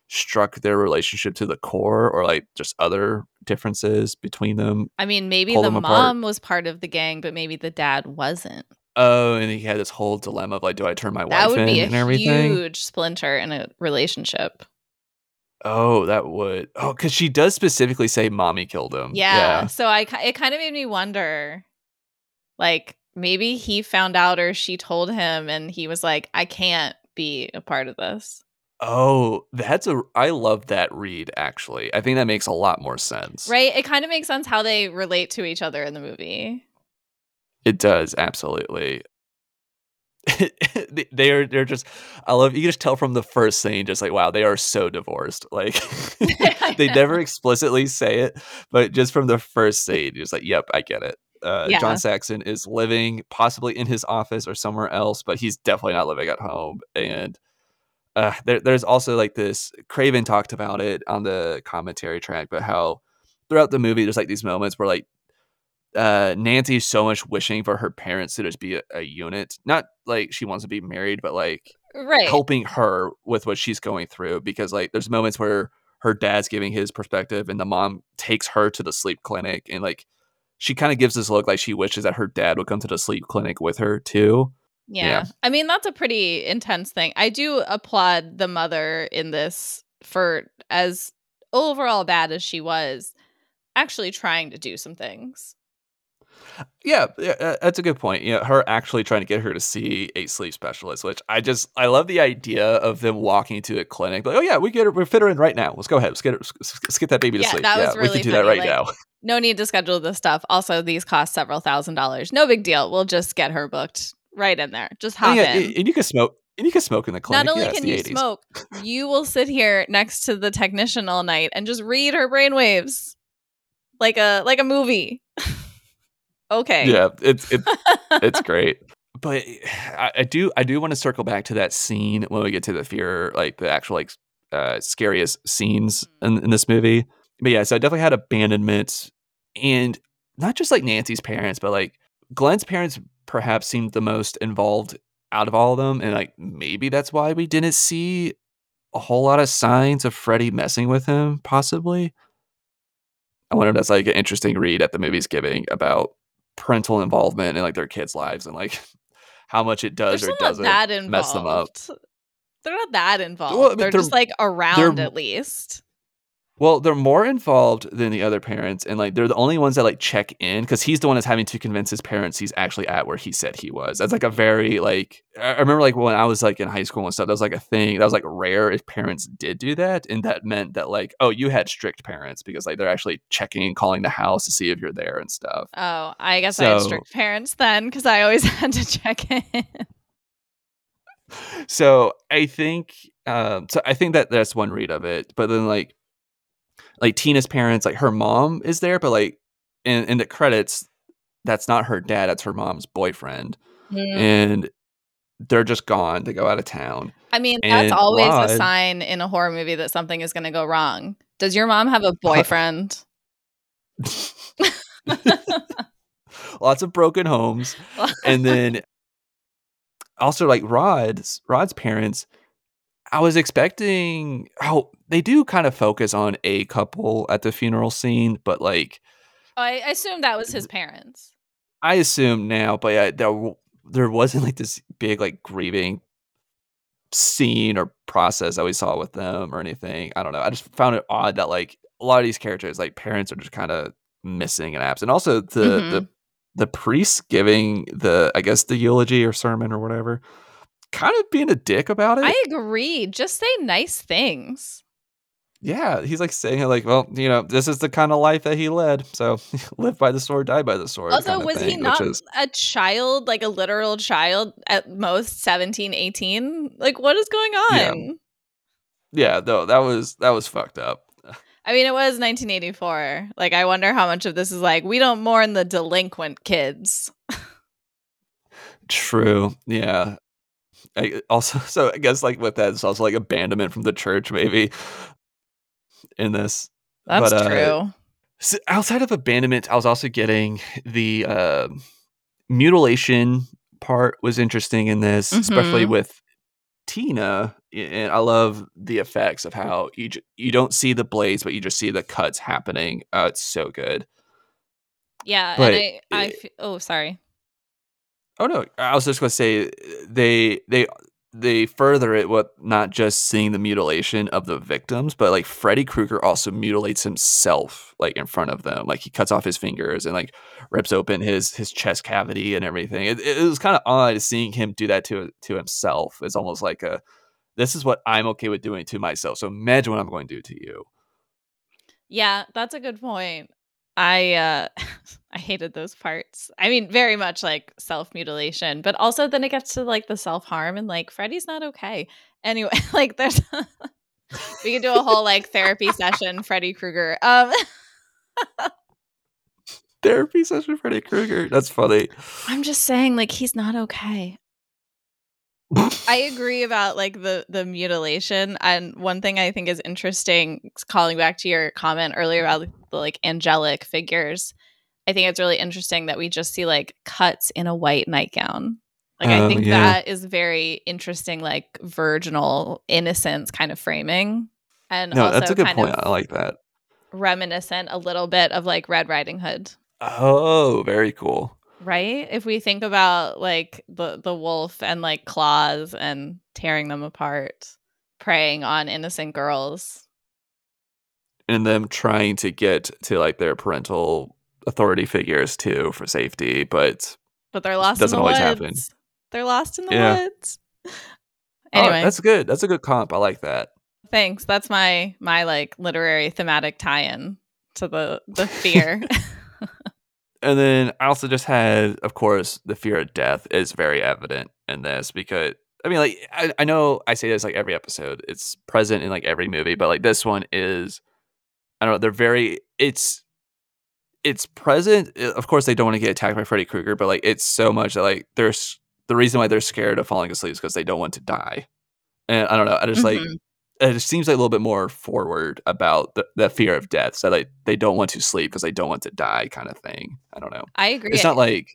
struck their relationship to the core, or like just other differences between them. I mean, maybe the mom was part of the gang, but maybe the dad wasn't. Oh, and he had this whole dilemma of like, do I turn my wife in and everything? That would be a huge splinter in a relationship. Oh, that would. Oh, because she does specifically say mommy killed him. Yeah. So it kind of made me wonder, like, maybe he found out or she told him and he was like, I can't be a part of this. Oh, I love that read, actually. I think that makes a lot more sense. Right? It kind of makes sense how they relate to each other in the movie. It does, absolutely. They're just, I love, you can just tell from the first scene, just like, wow, they are so divorced. Like, they never explicitly say it, but just from the first scene, just like, yep, I get it. Yeah. John Saxon is living possibly in his office or somewhere else, but he's definitely not living at home. And there's also like this, Craven talked about it on the commentary track, but how throughout the movie, there's like these moments where like, Nancy's so much wishing for her parents to just be a unit. Not like she wants to be married, but like helping her with what she's going through, because like there's moments where her dad's giving his perspective and the mom takes her to the sleep clinic, and like she kind of gives this look like she wishes that her dad would come to the sleep clinic with her too. Yeah. I mean, that's a pretty intense thing. I do applaud the mother in this for, as overall bad as she was, actually trying to do some things. Yeah, that's a good point. You know, her actually trying to get her to see a sleep specialist, which I love the idea of them walking to a clinic. Like, oh yeah, we fit her in right now. Let's go ahead. Let's get that baby to sleep. That was really we can do funny. That right now. No need to schedule this stuff. Also, these cost several $1,000s. No big deal. We'll just get her booked right in there. Just hop in. And you can smoke. And you can smoke in the clinic. Not only can you 80s. Smoke, you will sit here next to the technician all night and just read her brainwaves like a movie. Okay. Yeah, it's great. But I do want to circle back to that scene when we get to the fear, like the actual like scariest scenes in this movie. But yeah, so I definitely had abandonment, and not just like Nancy's parents, but like Glenn's parents perhaps seemed the most involved out of all of them, and like maybe that's why we didn't see a whole lot of signs of Freddy messing with him. Possibly. I wonder if that's like an interesting read that the movie's giving about parental involvement in like their kids' lives, and like how much it does or doesn't mess them up. They're not that involved. Well, they're just like around at least. Well, they're more involved than the other parents, and like they're the only ones that like check in, because he's the one that's having to convince his parents he's actually at where he said he was. That's like a very like, I remember like when I was like in high school and stuff, that was like a thing that was like rare if parents did do that, and that meant that like, oh, you had strict parents because like they're actually checking and calling the house to see if you're there and stuff. Oh, I guess I had strict parents then, because I always had to check in. So I think that that's one read of it, but then like Tina's parents, like her mom is there, but like in the credits, that's not her dad, that's her mom's boyfriend. Mm. And they're just gone. They go out of town. I mean, that's always a sign in a horror movie that something is going to go wrong. Does your mom have a boyfriend? Lots of broken homes. And then also like Rod's parents, I was expecting, they do kind of focus on a couple at the funeral scene, but like, I assume that was his parents. I assume now, but yeah, there wasn't like this big like grieving scene or process that we saw with them or anything. I don't know. I just found it odd that like a lot of these characters, like parents, are just kind of missing and absent. Also, the priest giving the eulogy or sermon or whatever, kind of being a dick about it. I agree. Just say nice things. Yeah, he's like saying like, well, you know, this is the kind of life that he led. So live by the sword, die by the sword. Also, was he not a child, like a literal child at most 17, 18? Like, what is going on? Yeah, no, that was fucked up. I mean, it was 1984. Like, I wonder how much of this is like, we don't mourn the delinquent kids. True. Yeah. I guess like with that, it's also like abandonment from the church maybe in this. That's true. So outside of abandonment, I was also getting the mutilation part was interesting in this, especially with Tina, and I love the effects of how you don't see the blades, but you just see the cuts happening. It's so good. Yeah, but and I Oh no, I was just gonna say they further it with not just seeing the mutilation of the victims, but like Freddy Krueger also mutilates himself like in front of them. Like he cuts off his fingers and like rips open his chest cavity and everything. It was kind of odd seeing him do that to himself. It's almost like this is what I'm okay with doing to myself. So imagine what I'm going to do to you. Yeah, that's a good point. I hated those parts. I mean, very much like self-mutilation, but also then it gets to like the self-harm and like Freddy's not okay. Anyway, like there's we could do a whole like therapy session Freddy Krueger. Therapy session Freddy Krueger. That's funny. I'm just saying like he's not okay. I agree about like the mutilation, and one thing I think is interesting, calling back to your comment earlier about the like angelic figures, I think it's really interesting that we just see like cuts in a white nightgown. Like I think that is very interesting, like virginal innocence kind of framing, and also that's a good point. I like that. Reminiscent a little bit of like Red Riding Hood. Oh, very cool. Right? If we think about like the wolf and like claws and tearing them apart, preying on innocent girls. And them trying to get to like their parental authority figures too for safety, but they're lost in the woods. Doesn't always happen. They're lost in the woods. Anyway, that's good. That's a good comp. I like that. Thanks. That's my like literary thematic tie-in to the fear. And then I also just had, of course, the fear of death is very evident in this because, I mean, like, I know I say this like every episode. It's present in like every movie, but like this one is, I don't know, they're very, it's present. Of course, they don't want to get attacked by Freddy Krueger, but like it's so much that like there's the reason why they're scared of falling asleep is because they don't want to die. And I don't know. I just like, it just seems like a little bit more forward about the fear of death. So like they don't want to sleep because they don't want to die kind of thing. I don't know. I agree. It's not like,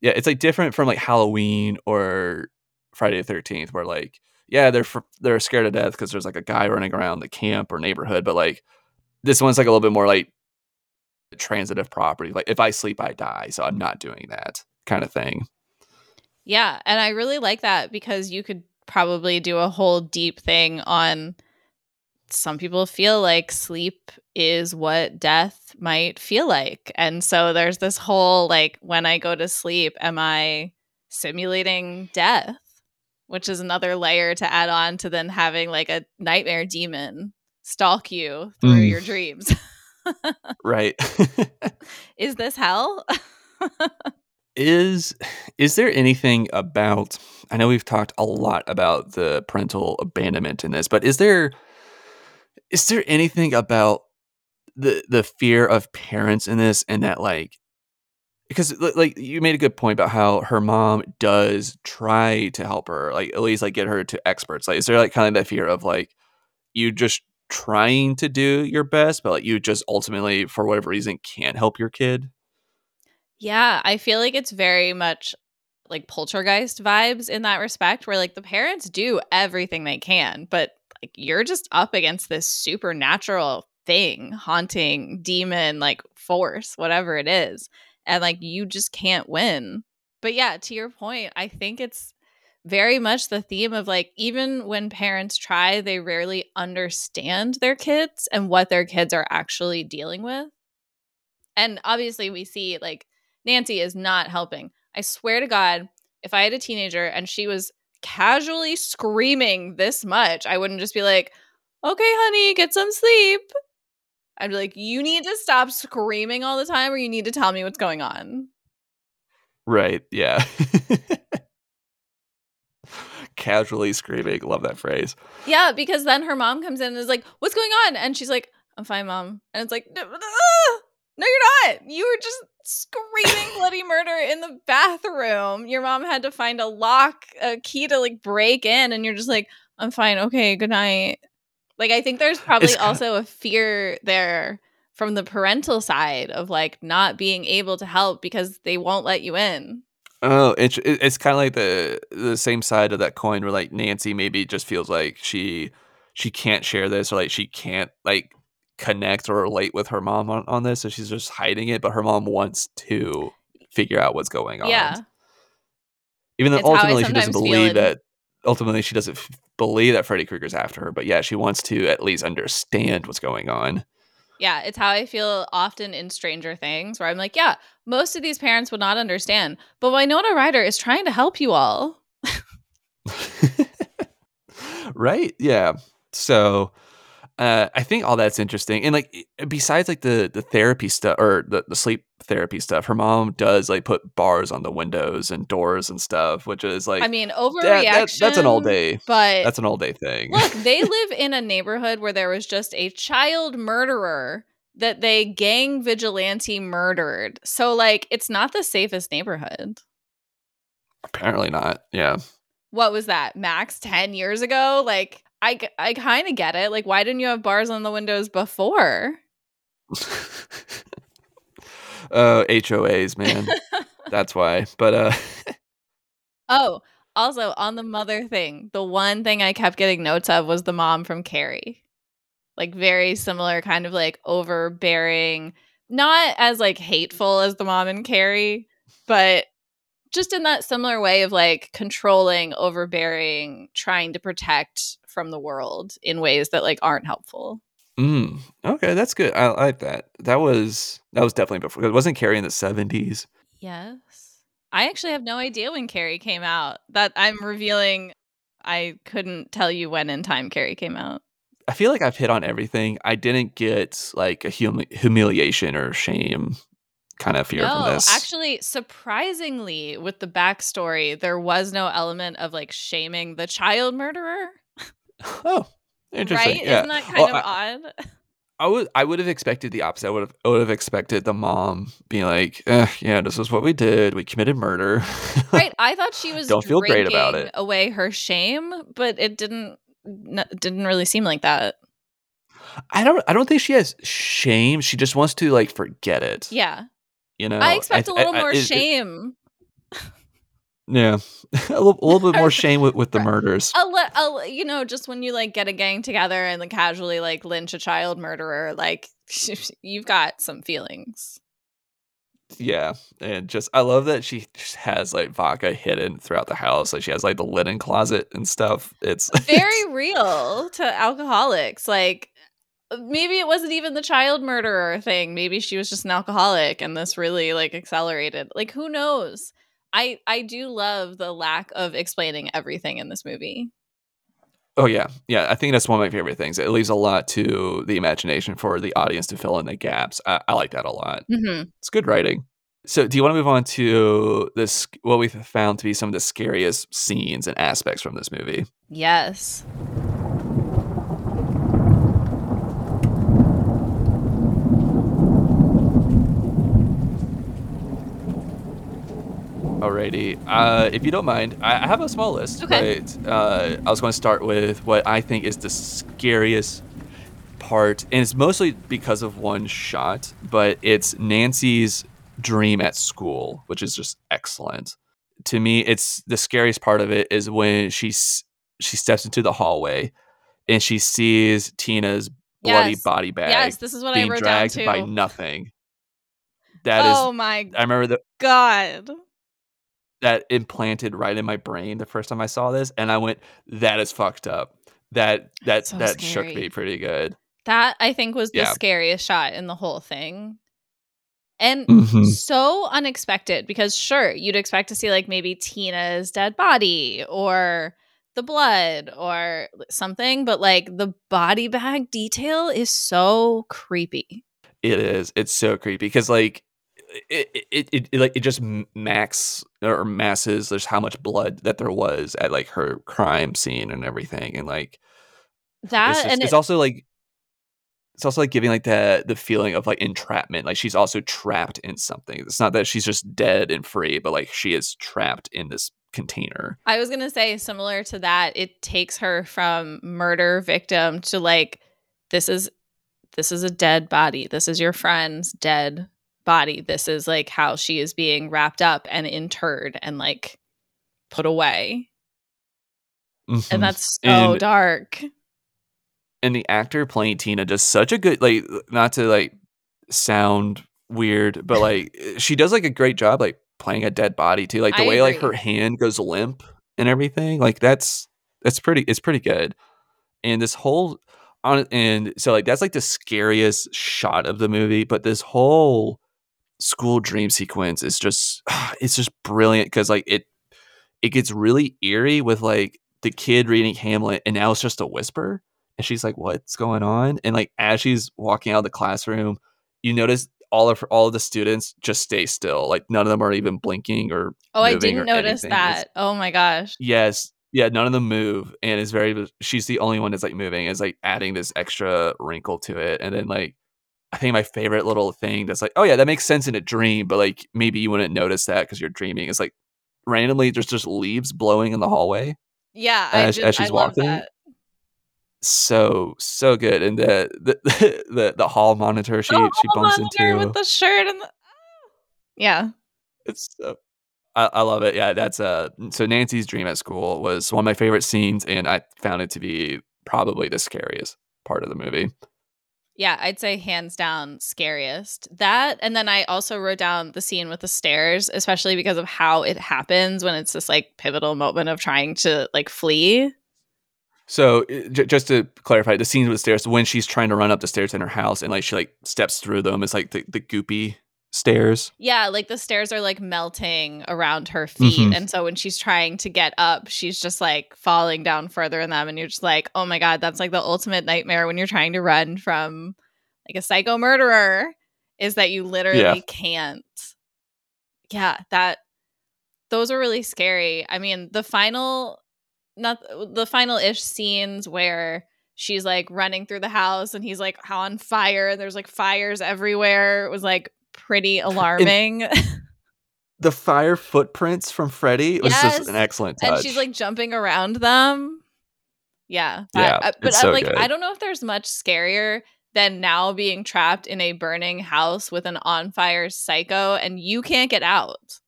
yeah, it's like different from like Halloween or Friday the 13th where like, yeah, they're scared to death because there's like a guy running around the camp or neighborhood. But like this one's like a little bit more like transitive property. Like if I sleep, I die. So I'm not doing that kind of thing. Yeah. And I really like that because you could probably do a whole deep thing on some people feel like sleep is what death might feel like. And so there's this whole like, when I go to sleep, am I simulating death? Which is another layer to add on to then having like a nightmare demon stalk you through your dreams. Right. Is this hell? Is there anything about, I know we've talked a lot about the parental abandonment in this, but is there anything about the fear of parents in this, and that like, because like you made a good point about how her mom does try to help her, like at least like get her to experts. Like, is there like kind of that fear of like, you just trying to do your best, but like you just ultimately for whatever reason can't help your kid? Yeah, I feel like it's very much like poltergeist vibes in that respect where like the parents do everything they can, but like you're just up against this supernatural thing, haunting, demon, like force, whatever it is. And like you just can't win. But yeah, to your point, I think it's very much the theme of like even when parents try, they rarely understand their kids and what their kids are actually dealing with. And obviously we see like Nancy is not helping. I swear to God, if I had a teenager and she was casually screaming this much, I wouldn't just be like, okay, honey, get some sleep. I'd be like, you need to stop screaming all the time or you need to tell me what's going on. Right. Yeah. Casually screaming. Love that phrase. Yeah, because then her mom comes in and is like, what's going on? And she's like, I'm fine, Mom. And it's like, no, you're not. You were just screaming bloody murder in the bathroom. Your mom had to find a key to like break in, and you're just like, I'm fine. Okay, good night. Like, I think there's probably also a fear there from the parental side of like not being able to help because they won't let you in. Oh, it's kind of like the same side of that coin where like Nancy maybe just feels like she can't share this, or like she can't like connect or relate with her mom on this, so she's just hiding it. But her mom wants to figure out what's going on. Yeah. Even though ultimately she doesn't believe that Freddy Krueger's after her, but yeah, she wants to at least understand what's going on. Yeah, it's how I feel often in Stranger Things, where I'm like, yeah, most of these parents would not understand, but Winona Ryder is trying to help you all. Right? Yeah. So I think all that's interesting. And like, besides like the therapy stuff or the sleep therapy stuff, her mom does like put bars on the windows and doors and stuff, which is like, I mean, overreaction. That's an all day, but that's an all day thing. Look, they live in a neighborhood where there was just a child murderer that they gang vigilante murdered. So like, it's not the safest neighborhood. Apparently not. Yeah. What was that, Max, 10 years ago? Like, I kind of get it. Like, why didn't you have bars on the windows before? HOAs, man. That's why. But oh, also on the mother thing, the one thing I kept getting notes of was the mom from Carrie. Like, very similar, kind of like overbearing, not as like hateful as the mom in Carrie, but just in that similar way of like controlling, overbearing, trying to protect from the world in ways that like aren't helpful. Okay, that's good. I like that. That was definitely before. It wasn't Carrie in the 70s. Yes. I actually have no idea when Carrie came out. That I'm revealing. I couldn't tell you when in time Carrie came out. I feel like I've hit on everything. I didn't get like a humiliation or shame kind of fear from this. Actually, surprisingly, with the backstory, there was no element of like shaming the child murderer. Oh, interesting. Right? Yeah. Isn't that kind of odd? I would have expected the opposite. I would have expected the mom being like, yeah, this is what we did. We committed murder. Right. I thought she was don't feel great about it. Away her shame, but it didn't really seem like that. I don't think she has shame. She just wants to like forget it. Yeah. You know, I expect a little more shame. Yeah. a little bit more shame with the murders. You know, just when you like get a gang together and like casually like lynch a child murderer, like you've got some feelings. Yeah. And just, I love that she just has like vodka hidden throughout the house. Like she has like the linen closet and stuff. It's very real to alcoholics. Like, maybe it wasn't even the child murderer thing. Maybe she was just an alcoholic and this really like accelerated. Like, who knows? I do love the lack of explaining everything in this movie. Oh, yeah. Yeah, I think that's one of my favorite things. It leaves a lot to the imagination for the audience to fill in the gaps. I like that a lot. Mm-hmm. It's good writing. So do you want to move on to this? What we found to be some of the scariest scenes and aspects from this movie? Yes. Alrighty. If you don't mind, I have a small list. Okay. But I was going to start with what I think is the scariest part, and it's mostly because of one shot, but it's Nancy's dream at school, which is just excellent. To me, it's the scariest part of it is when she steps into the hallway and she sees Tina's bloody body bag. Yes, this is what I wrote down too. Being dragged by nothing. That is. Oh my. I remember God. That implanted right in my brain the first time I saw this, and I went, that is fucked up. That shook me pretty good. That, I think, was the scariest shot in the whole thing. And so unexpected, because sure, you'd expect to see like maybe Tina's dead body or the blood or something, but like the body bag detail is so creepy. It is. It's so creepy because like it just masses there's how much blood that there was at like her crime scene and everything, and like that it's, just, and it's also like giving like the feeling of like entrapment, like she's also trapped in something. It's not that she's just dead and free, but like she is trapped in this container. I was gonna say, similar to that, it takes her from murder victim to like this is a dead body, this is your friend's dead body. This is like how she is being wrapped up and interred and like put away. Mm-hmm. And that's so dark. And the actor playing Tina does such a good, like, not to like sound weird, but like she does like a great job like playing a dead body too. Like the way like her hand goes limp and everything, like that's pretty, it's pretty good. And this whole and so like that's like the scariest shot of the movie, but this whole school dream sequence is just, it's just brilliant because like it gets really eerie with like the kid reading Hamlet and now it's just a whisper and she's like, what's going on? And like as she's walking out of the classroom, you notice all of the students just stay still, like none of them are even blinking or I didn't notice anything. That it's, oh my gosh, yes, yeah, none of them move, and it's very, she's the only one that's like moving. It's like adding this extra wrinkle to it. And then like I think my favorite little thing that's like, oh yeah, that makes sense in a dream, but like maybe you wouldn't notice that because you're dreaming, it's like randomly there's just leaves blowing in the hallway. Yeah, as she's walking. Love that. So good. And the hall monitor she bumps into with the shirt and yeah, it's I love it. Yeah, that's so Nancy's dream at school was one of my favorite scenes, and I found it to be probably the scariest part of the movie. Yeah, I'd say hands down scariest. That, and then I also wrote down the scene with the stairs, especially because of how it happens when it's this like pivotal moment of trying to like flee. So just to clarify, the scenes with the stairs, when she's trying to run up the stairs in her house and like she like steps through them, it's like the goopy stairs. Yeah, like the stairs are like melting around her feet. Mm-hmm. And so when she's trying to get up, she's just like falling down further in them. And you're just like, oh my God, that's like the ultimate nightmare when you're trying to run from like a psycho murderer, is that you literally can't. Yeah, those are really scary. I mean, the final-ish scenes where she's like running through the house and he's like on fire. There's like fires everywhere. It was like pretty alarming. And the fire footprints from Freddy was just an excellent touch. And she's like jumping around them. Yeah. But I don't know if there's much scarier than now being trapped in a burning house with an on fire psycho and you can't get out.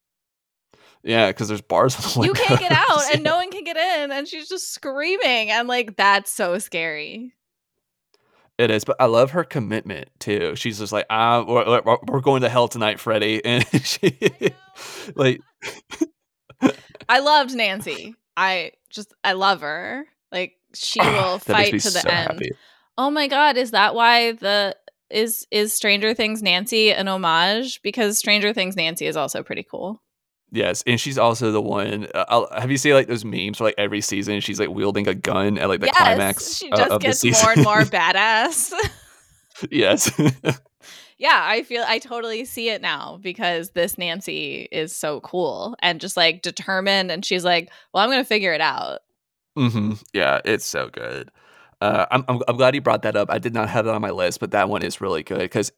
Yeah, because there's bars on the windows. You can't get out, and no one can get in, and she's just screaming, and like that's so scary. It is, but I love her commitment too. She's just like, we're going to hell tonight, Freddy, and she like. I loved Nancy. I love her. Like she will fight to the end. Happy. Oh my God, is that why is Stranger Things Nancy an homage? Because Stranger Things Nancy is also pretty cool. Yes, and she's also the one. Have you seen like those memes for like every season? She's like wielding a gun at like the climax. She just gets more and more badass. Yes. Yeah, I totally see it now because this Nancy is so cool and just like determined, and she's like, "Well, I'm gonna figure it out." Mm-hmm. Yeah, it's so good. I'm glad you brought that up. I did not have that on my list, but that one is really good because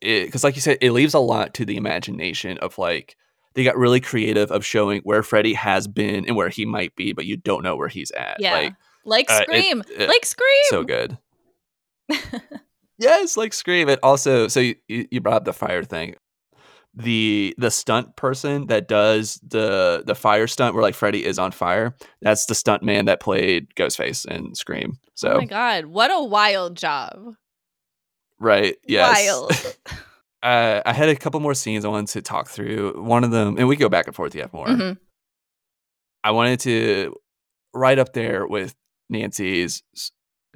like you said, it leaves a lot to the imagination of like. They got really creative of showing where Freddy has been and where he might be, but you don't know where he's at. Yeah. Like Scream. Like Scream. So good. Yes, like Scream. It also, so you brought up the fire thing. The stunt person that does the fire stunt where like Freddy is on fire, that's the stunt man that played Ghostface in Scream. So, oh my God, what a wild job. Right. Yes. Wild. I had a couple more scenes I wanted to talk through. One of them, and we go back and forth yet more. Mm-hmm. I wanted to, right up there with Nancy's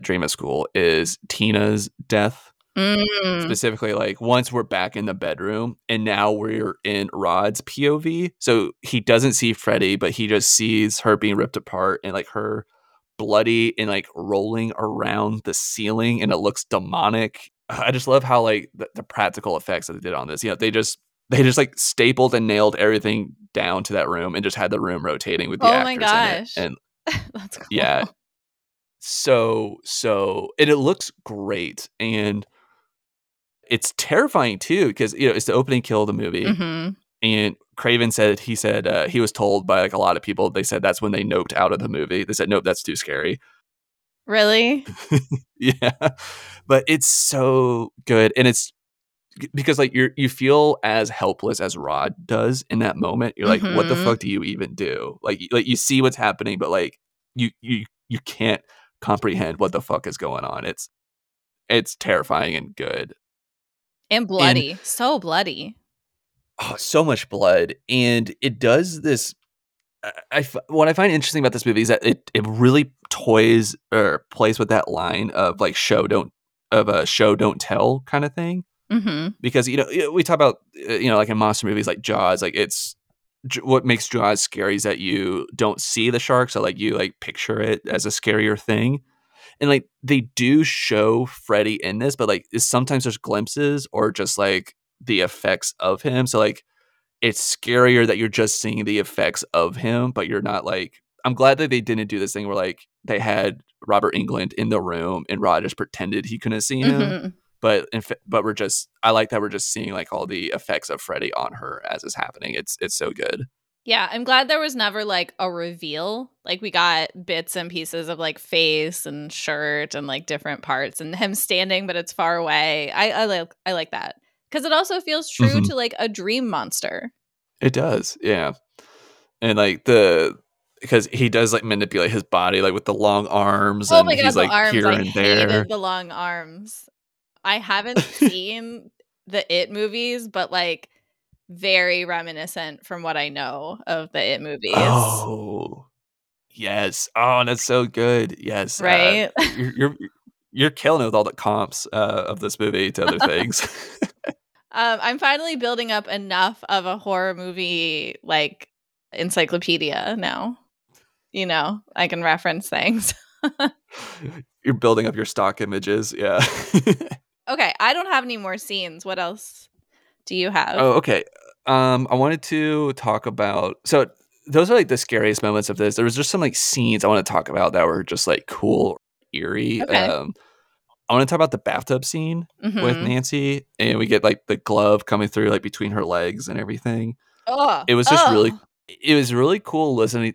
dream at school is Tina's death. Mm. Specifically, like once we're back in the bedroom and now we're in Rod's POV. So he doesn't see Freddy, but he just sees her being ripped apart and like her bloody and like rolling around the ceiling, and it looks demonic. I just love how like the practical effects that they did on this. You know, they just like stapled and nailed everything down to that room and just had the room rotating with the actors. Oh my gosh. In it. And that's cool. Yeah. So and it looks great, and it's terrifying too because you know, it's the opening kill of the movie. Mm-hmm. And Craven said he was told by like a lot of people, they said that's when they noped out of the movie. They said, nope, that's too scary. Really? Yeah. But it's so good. And it's because like you feel as helpless as Rod does in that moment. You're like, mm-hmm. what the fuck do you even do? Like you see what's happening, but like you can't comprehend what the fuck is going on. It's terrifying and good. And bloody. And, so bloody. Oh, so much blood. And it does this. What I find interesting about this movie is that it really toys or plays with that line of like show don't tell kind of thing. Mm-hmm. Because, you know, we talk about, you know, like in monster movies like Jaws, like it's what makes Jaws scary is that you don't see the shark. So like you like picture it as a scarier thing. And like they do show Freddy in this, but like sometimes there's glimpses or just like the effects of him. So like it's scarier that you're just seeing the effects of him, but you're not like, I'm glad that they didn't do this thing where like they had Robert England in the room and Rod just pretended he couldn't see him. Mm-hmm. But we're just, I like that we're just seeing like all the effects of Freddy on her as it's happening. It's so good. Yeah, I'm glad there was never like a reveal. Like we got bits and pieces of like face and shirt and like different parts and him standing, but it's far away. I like that because it also feels true mm-hmm. to like a dream monster. It does, yeah. And like because he does like manipulate his body like with the long arms. Oh my god, the arms! Here and there. I hated the long arms. I haven't seen the It movies, but like. Very reminiscent from what I know of the It movies. Oh, yes. Oh, that's so good. Yes. Right? You're killing it with all the comps of this movie to other things. I'm finally building up enough of a horror movie, like, encyclopedia now. You know, I can reference things. You're building up your stock images. Yeah. Okay. I don't have any more scenes. What else? Do you have? Oh, okay. I wanted to talk about... So those are like the scariest moments of this. There was just some like scenes I want to talk about that were just like cool, eerie. Okay. I want to talk about the bathtub scene mm-hmm. with Nancy. And we get like the glove coming through like between her legs and everything. Oh, it was just really... It was really cool listening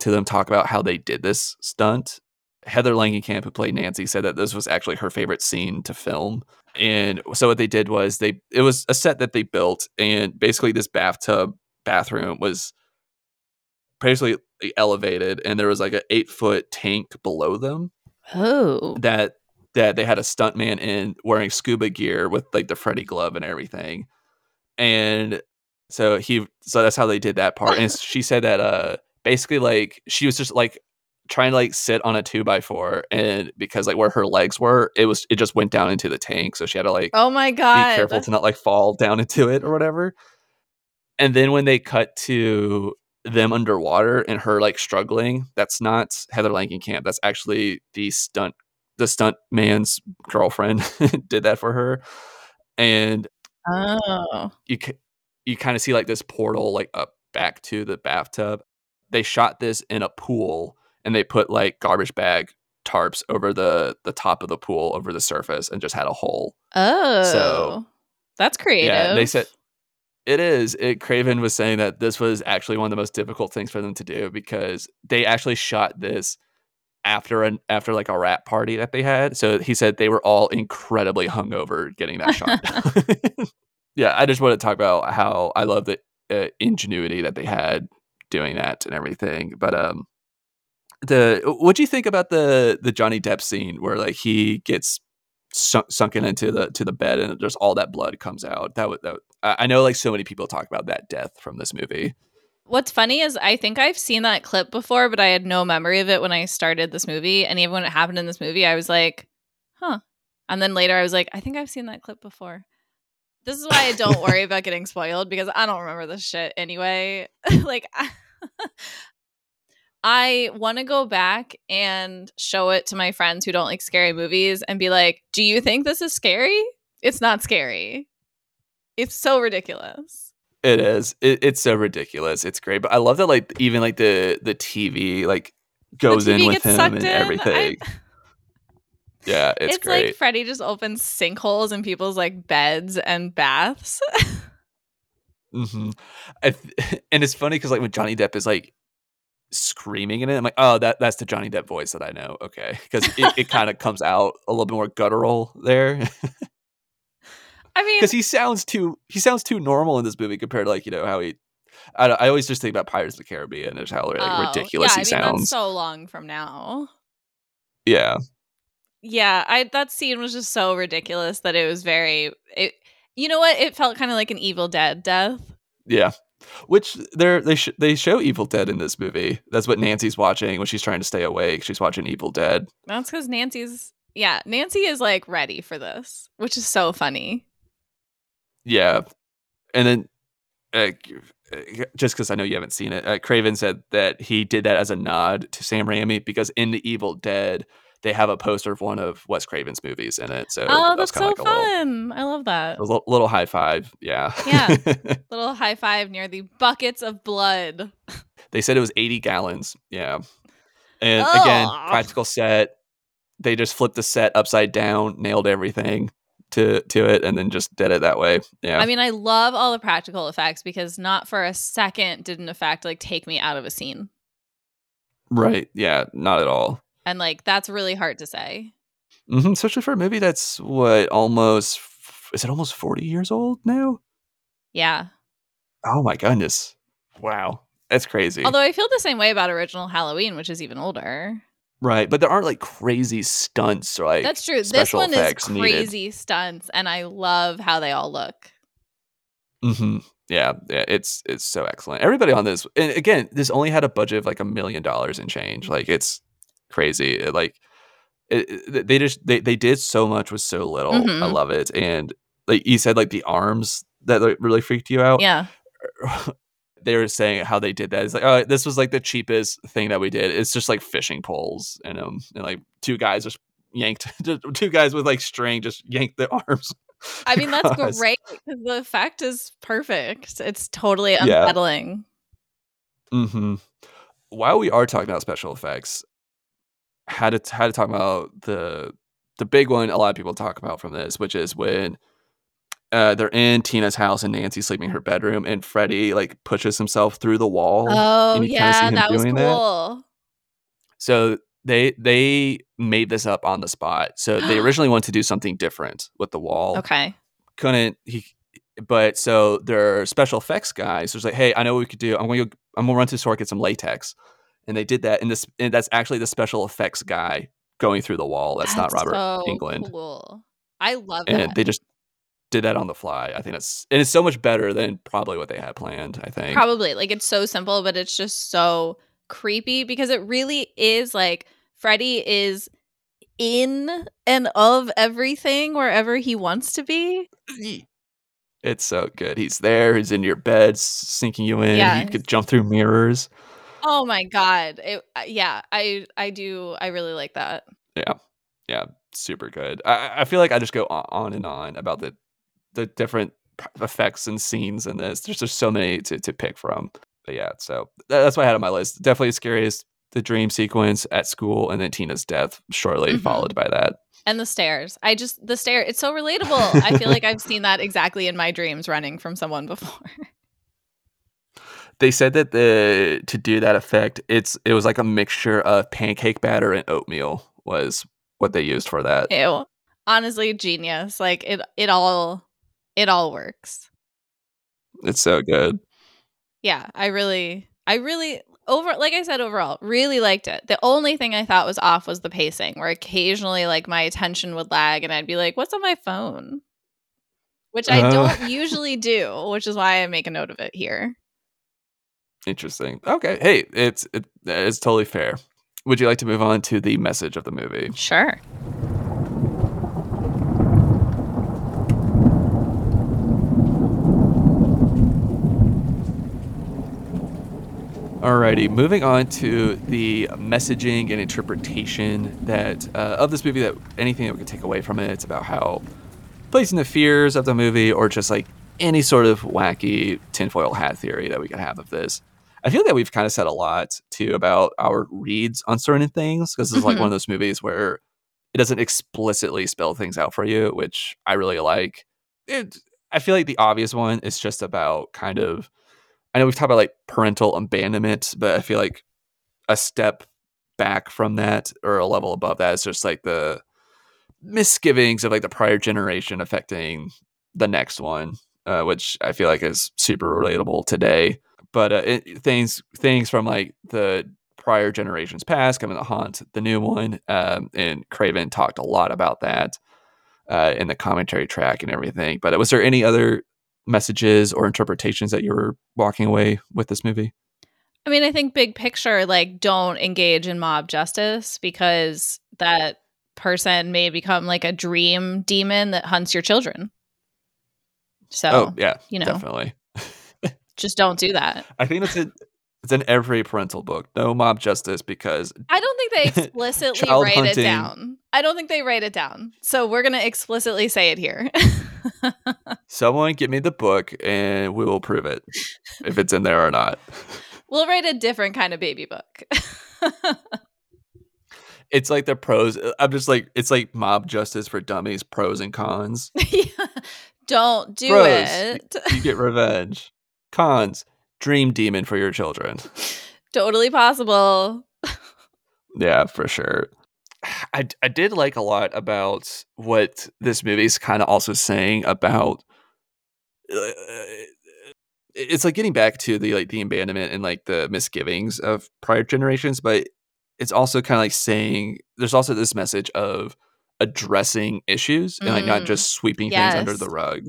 to them talk about how they did this stunt. Heather Langenkamp, who played Nancy, said that this was actually her favorite scene to film. And so what they did was it was a set that they built, and basically this bathroom was basically elevated, and there was like an 8-foot tank below them. Oh, that they had a stuntman in wearing scuba gear with like the Freddy glove and everything, and so that's how they did that part. And she said that basically like she was just like trying to like sit on a 2x4, and because like where her legs were, it just went down into the tank, so she had to like oh my god be careful to not like fall down into it or whatever. And then when they cut to them underwater and her like struggling, that's not Heather Langenkamp, that's actually the stunt man's girlfriend did that for her. And you kind of see like this portal like up back to the bathtub. They shot this in a pool. And they put like garbage bag tarps over the top of the pool over the surface and just had a hole. Oh, so that's creative. Yeah, they said it is. Craven was saying that this was actually one of the most difficult things for them to do because they actually shot this after like a rap party that they had. So he said they were all incredibly hungover getting that shot. Yeah, I just want to talk about how I love the ingenuity that they had doing that and everything. But what do you think about the Johnny Depp scene where like he gets sunken into the bed and there's all that blood comes out? I know like so many people talk about that death from this movie. What's funny is I think I've seen that clip before, but I had no memory of it when I started this movie. And even when it happened in this movie, I was like, huh. And then later I was like, I think I've seen that clip before. This is why I don't worry about getting spoiled, because I don't remember this shit anyway. Like I want to go back and show it to my friends who don't like scary movies and be like, do you think this is scary? It's not scary. It's so ridiculous. It is. It's so ridiculous. It's great. But I love that like even like the TV like goes in with him and everything. Yeah, it's great. It's like Freddy just opens sinkholes in people's like beds and baths. Mm-hmm. And it's funny because like when Johnny Depp is like screaming in it, I'm like, oh, that's the Johnny Depp voice that I know. Okay, because it kind of comes out a little bit more guttural there. I mean, because he sounds too normal in this movie compared to, like, you know, how he. I always just think about Pirates of the Caribbean and how like, ridiculous he sounds. That's so long from now. Yeah. That scene was just so ridiculous that it was very. You know what? It felt kind of like an Evil Dead death. Yeah. Which they show Evil Dead in this movie. That's what Nancy's watching when she's trying to stay awake. She's watching Evil Dead. That's because Nancy is like ready for this, which is so funny. Yeah. And then just because I know you haven't seen it, Craven said that he did that as a nod to Sam Raimi because in The Evil Dead, they have a poster of one of Wes Craven's movies in it. So that's so like fun. I love that. A little high five. Yeah. Yeah. Little high five near the buckets of blood. They said it was 80 gallons. Yeah. And again, practical set. They just flipped the set upside down, nailed everything to it, and then just did it that way. Yeah. I mean, I love all the practical effects because not for a second did an effect like take me out of a scene. Right. Yeah. Not at all. And like, that's really hard to say. Mm-hmm, especially for a movie that's almost 40 years old now? Yeah. Oh my goodness. Wow. That's crazy. Although I feel the same way about original Halloween, which is even older. Right. But there aren't like crazy stunts or like that's true. Special this one effects is crazy needed. Stunts. And I love how they all look. Mm-hmm. Yeah, it's so excellent. Everybody on this. And again, this only had a budget of like $1 million and change. Like it's crazy. Like they did so much with so little. Mm-hmm. I love it. And like you said, like the arms that like, really freaked you out. Yeah. They were saying how they did that. It's like, oh, this was like the cheapest thing that we did. It's just like fishing poles and like two guys just yanked, two guys with like string just yanked their arms. I mean, that's great because the effect is perfect. It's totally unsettling. Yeah. Mm-hmm. While we are talking about special effects, had to talk about the big one a lot of people talk about from this, which is when they're in Tina's house and Nancy's sleeping in her bedroom and Freddy like pushes himself through the wall. Oh yeah, that was cool. So they made this up on the spot. So they originally wanted to do something different with the wall. Okay. But so their special effects guys was like, hey, I know what we could do. I'm gonna run to the store and get some latex. And they did that, and that's actually the special effects guy going through the wall. That's not Robert England. Cool. I love it. And they just did that on the fly. I think it's so much better than probably what they had planned, I think. Probably. Like it's so simple, but it's just so creepy because it really is like Freddy is in and of everything wherever he wants to be. It's so good. He's there, he's in your bed, sinking you in. Yeah. You could jump through mirrors. Oh my God. I do. I really like that. Yeah. Yeah. Super good. I feel like I just go on and on about the different effects and scenes in this. There's just so many to pick from. But yeah, so that's what I had on my list. Definitely the scariest, the dream sequence at school, and then Tina's death shortly followed by that. And the stairs. The stair. It's so relatable. I feel like I've seen that exactly in my dreams running from someone before. They said that to do that effect, it was like a mixture of pancake batter and oatmeal was what they used for that. Ew. Honestly, genius. Like it all works. It's so good. Yeah, overall, really liked it. The only thing I thought was off was the pacing, where occasionally like my attention would lag and I'd be like, what's on my phone? Which I don't usually do, which is why I make a note of it here. Interesting. Okay. Hey, it's totally fair. Would you like to move on to the message of the movie? Sure. Alrighty, moving on to the messaging and interpretation that of this movie, that anything that we can take away from it. It's about how placing the fears of the movie or just like any sort of wacky tinfoil hat theory that we could have of this. I feel that we've kind of said a lot, too, about our reads on certain things, because this is like one of those movies where it doesn't explicitly spell things out for you, which I really like. I feel like the obvious one is just about kind of, I know we've talked about like parental abandonment, but I feel like a step back from that or a level above that is just like the misgivings of like the prior generation affecting the next one, which I feel like is super relatable today. But things from like the prior generations past coming to haunt the new one, and Craven talked a lot about that in the commentary track and everything. But was there any other messages or interpretations that you were walking away with this movie? I mean, I think big picture, like, don't engage in mob justice because that person may become like a dream demon that hunts your children. So, definitely. Just don't do that. I think that's it. It's in every parental book. No mob justice, because I don't think they explicitly write hunting. It down. I don't think they write it down. So we're going to explicitly say it here. Someone get me the book and we will prove it if it's in there or not. We'll write a different kind of baby book. It's like the pros. I'm just like, it's like mob justice for dummies, pros and cons. Yeah. Don't do pros, it. You get revenge. Cons. Dream demon for your children. Totally possible. Yeah, for sure. I did like a lot about what this movie's kind of also saying about it's like getting back to the abandonment and like the misgivings of prior generations, but it's also kind of like saying there's also this message of addressing issues and like not just sweeping things under the rug.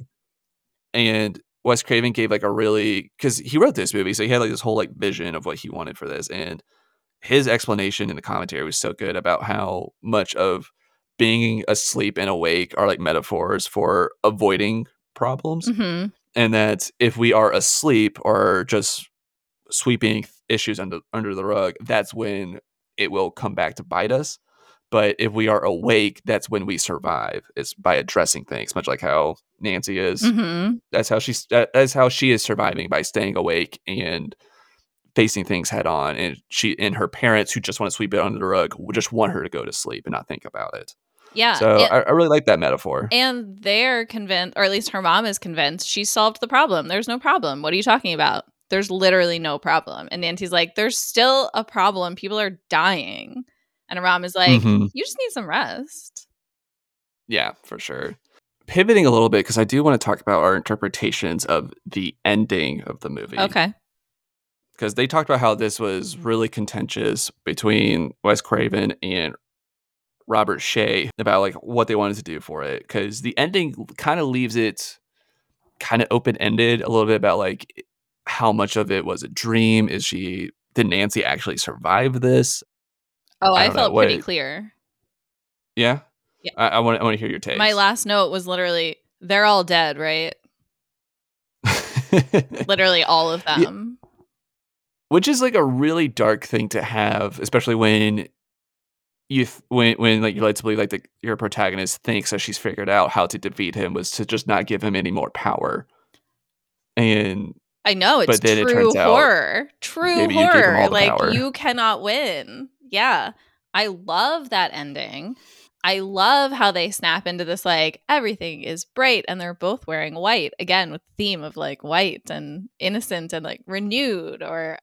And Wes Craven gave like a really, because he wrote this movie, so he had like this whole like vision of what he wanted for this, and his explanation in the commentary was so good about how much of being asleep and awake are like metaphors for avoiding problems, and that if we are asleep or just sweeping issues under the rug, that's when it will come back to bite us. But if we are awake, that's when we survive. It's by addressing things, much like how Nancy is. That's how she is surviving, by staying awake and facing things head on. And she and her parents, who just want to sweep it under the rug, just want her to go to sleep and not think about it. Yeah. So I really like that metaphor. And they're convinced, or at least her mom is convinced, she solved the problem. There's no problem. What are you talking about? There's literally no problem. And Nancy's like, there's still a problem. People are dying. And Aram is like, you just need some rest. Yeah, for sure. Pivoting a little bit, because I do want to talk about our interpretations of the ending of the movie. Okay. Because they talked about how this was really contentious between Wes Craven and Robert Shea about like what they wanted to do for it. Because the ending kind of leaves it kind of open-ended a little bit about like how much of it was a dream. Did Nancy actually survive this? Oh, I felt pretty clear. Yeah? Yeah. I want to hear your take. My last note was literally, they're all dead, right? Literally all of them. Yeah. Which is like a really dark thing to have, especially when you're led to believe like your protagonist thinks that she's figured out how to defeat him was to just not give him any more power. And I know, it's true horror. True horror. Like, you cannot win. Yeah, I love that ending. I love how they snap into this, like, everything is bright and they're both wearing white. Again, with the theme of, like, white and innocent and, like, renewed or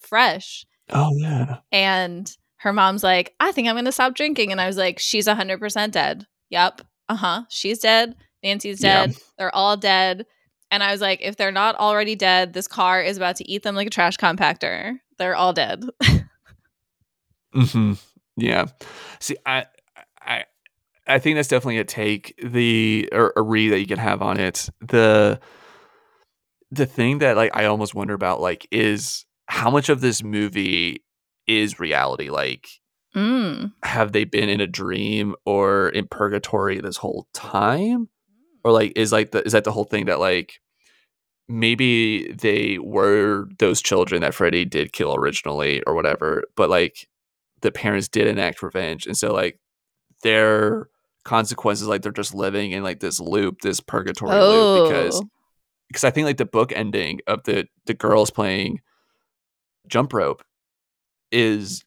fresh. Oh, yeah. And her mom's like, I think I'm going to stop drinking. And I was like, she's 100% dead. Yep. Uh-huh. She's dead. Nancy's dead. Yeah. They're all dead. And I was like, if they're not already dead, this car is about to eat them like a trash compactor. They're all dead. Yeah. See, I think that's definitely a take or a read that you can have on it. The thing that like I almost wonder about like is how much of this movie is reality. Like, have they been in a dream or in purgatory this whole time? Or like is that the whole thing that like maybe they were those children that Freddy did kill originally or whatever, but like the parents did enact revenge, and so like their consequences, like they're just living in like this loop, this purgatory loop, because I think like the book ending of the girls playing jump rope is,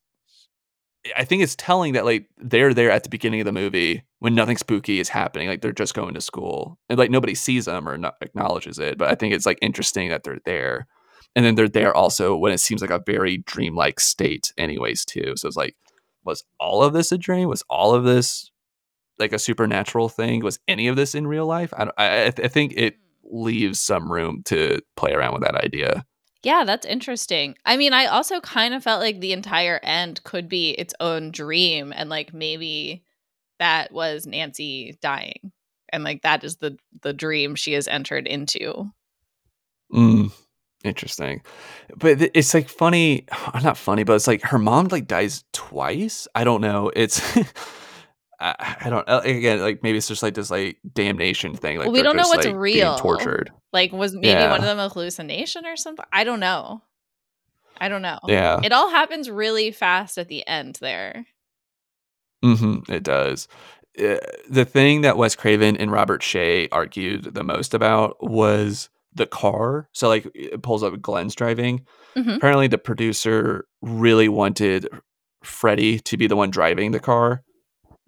I think it's telling that like they're there at the beginning of the movie when nothing spooky is happening, like they're just going to school and like nobody sees them or not acknowledges it, but I think it's like interesting that they're there. And then they're there also when it seems like a very dreamlike state anyways, too. So it's like, was all of this a dream? Was all of this like a supernatural thing. Was any of this in real life? I think it leaves some room to play around with that idea. Yeah, that's interesting. I mean, I also kind of felt like the entire end could be its own dream, and like maybe that was Nancy dying, and like that is the dream she has entered into. Interesting. But it's like funny, not funny, but it's like her mom like dies twice. I don't know. It's I don't, again, like maybe it's just like this like damnation thing. Like, well, we don't know what's like real. Tortured. Like, was maybe one of them a hallucination or something? I don't know. Yeah. It all happens really fast at the end there. Mm-hmm. It does. The thing that Wes Craven and Robert Shea argued the most about was the car. So like it pulls up, Glenn's driving. Mm-hmm. Apparently the producer really wanted Freddy to be the one driving the car.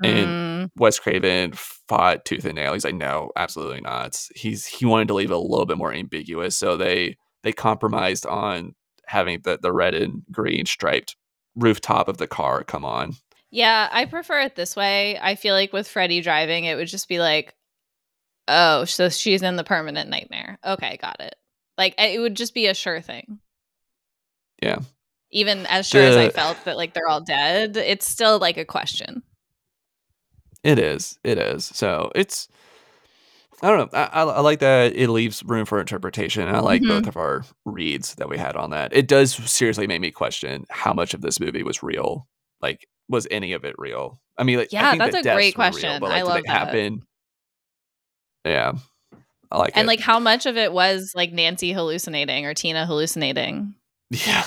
And Wes Craven fought tooth and nail. He's like, no, absolutely not. He wanted to leave it a little bit more ambiguous. So they compromised on having the red and green striped rooftop of the car come on. Yeah, I prefer it this way. I feel like with Freddy driving, it would just be like, oh, so she's in the permanent nightmare. Okay, got it. Like, it would just be a sure thing. Yeah. Even as sure as I felt that, like, they're all dead, it's still, like, a question. It is. So it's, I don't know. I like that it leaves room for interpretation. And I like both of our reads that we had on that. It does seriously make me question how much of this movie was real. Like, was any of it real? I mean, like, yeah, I think that's a great question. Real, but, like, I love did it that. Happen? Yeah, I like it. And like how much of it was like Nancy hallucinating or Tina hallucinating? Yeah.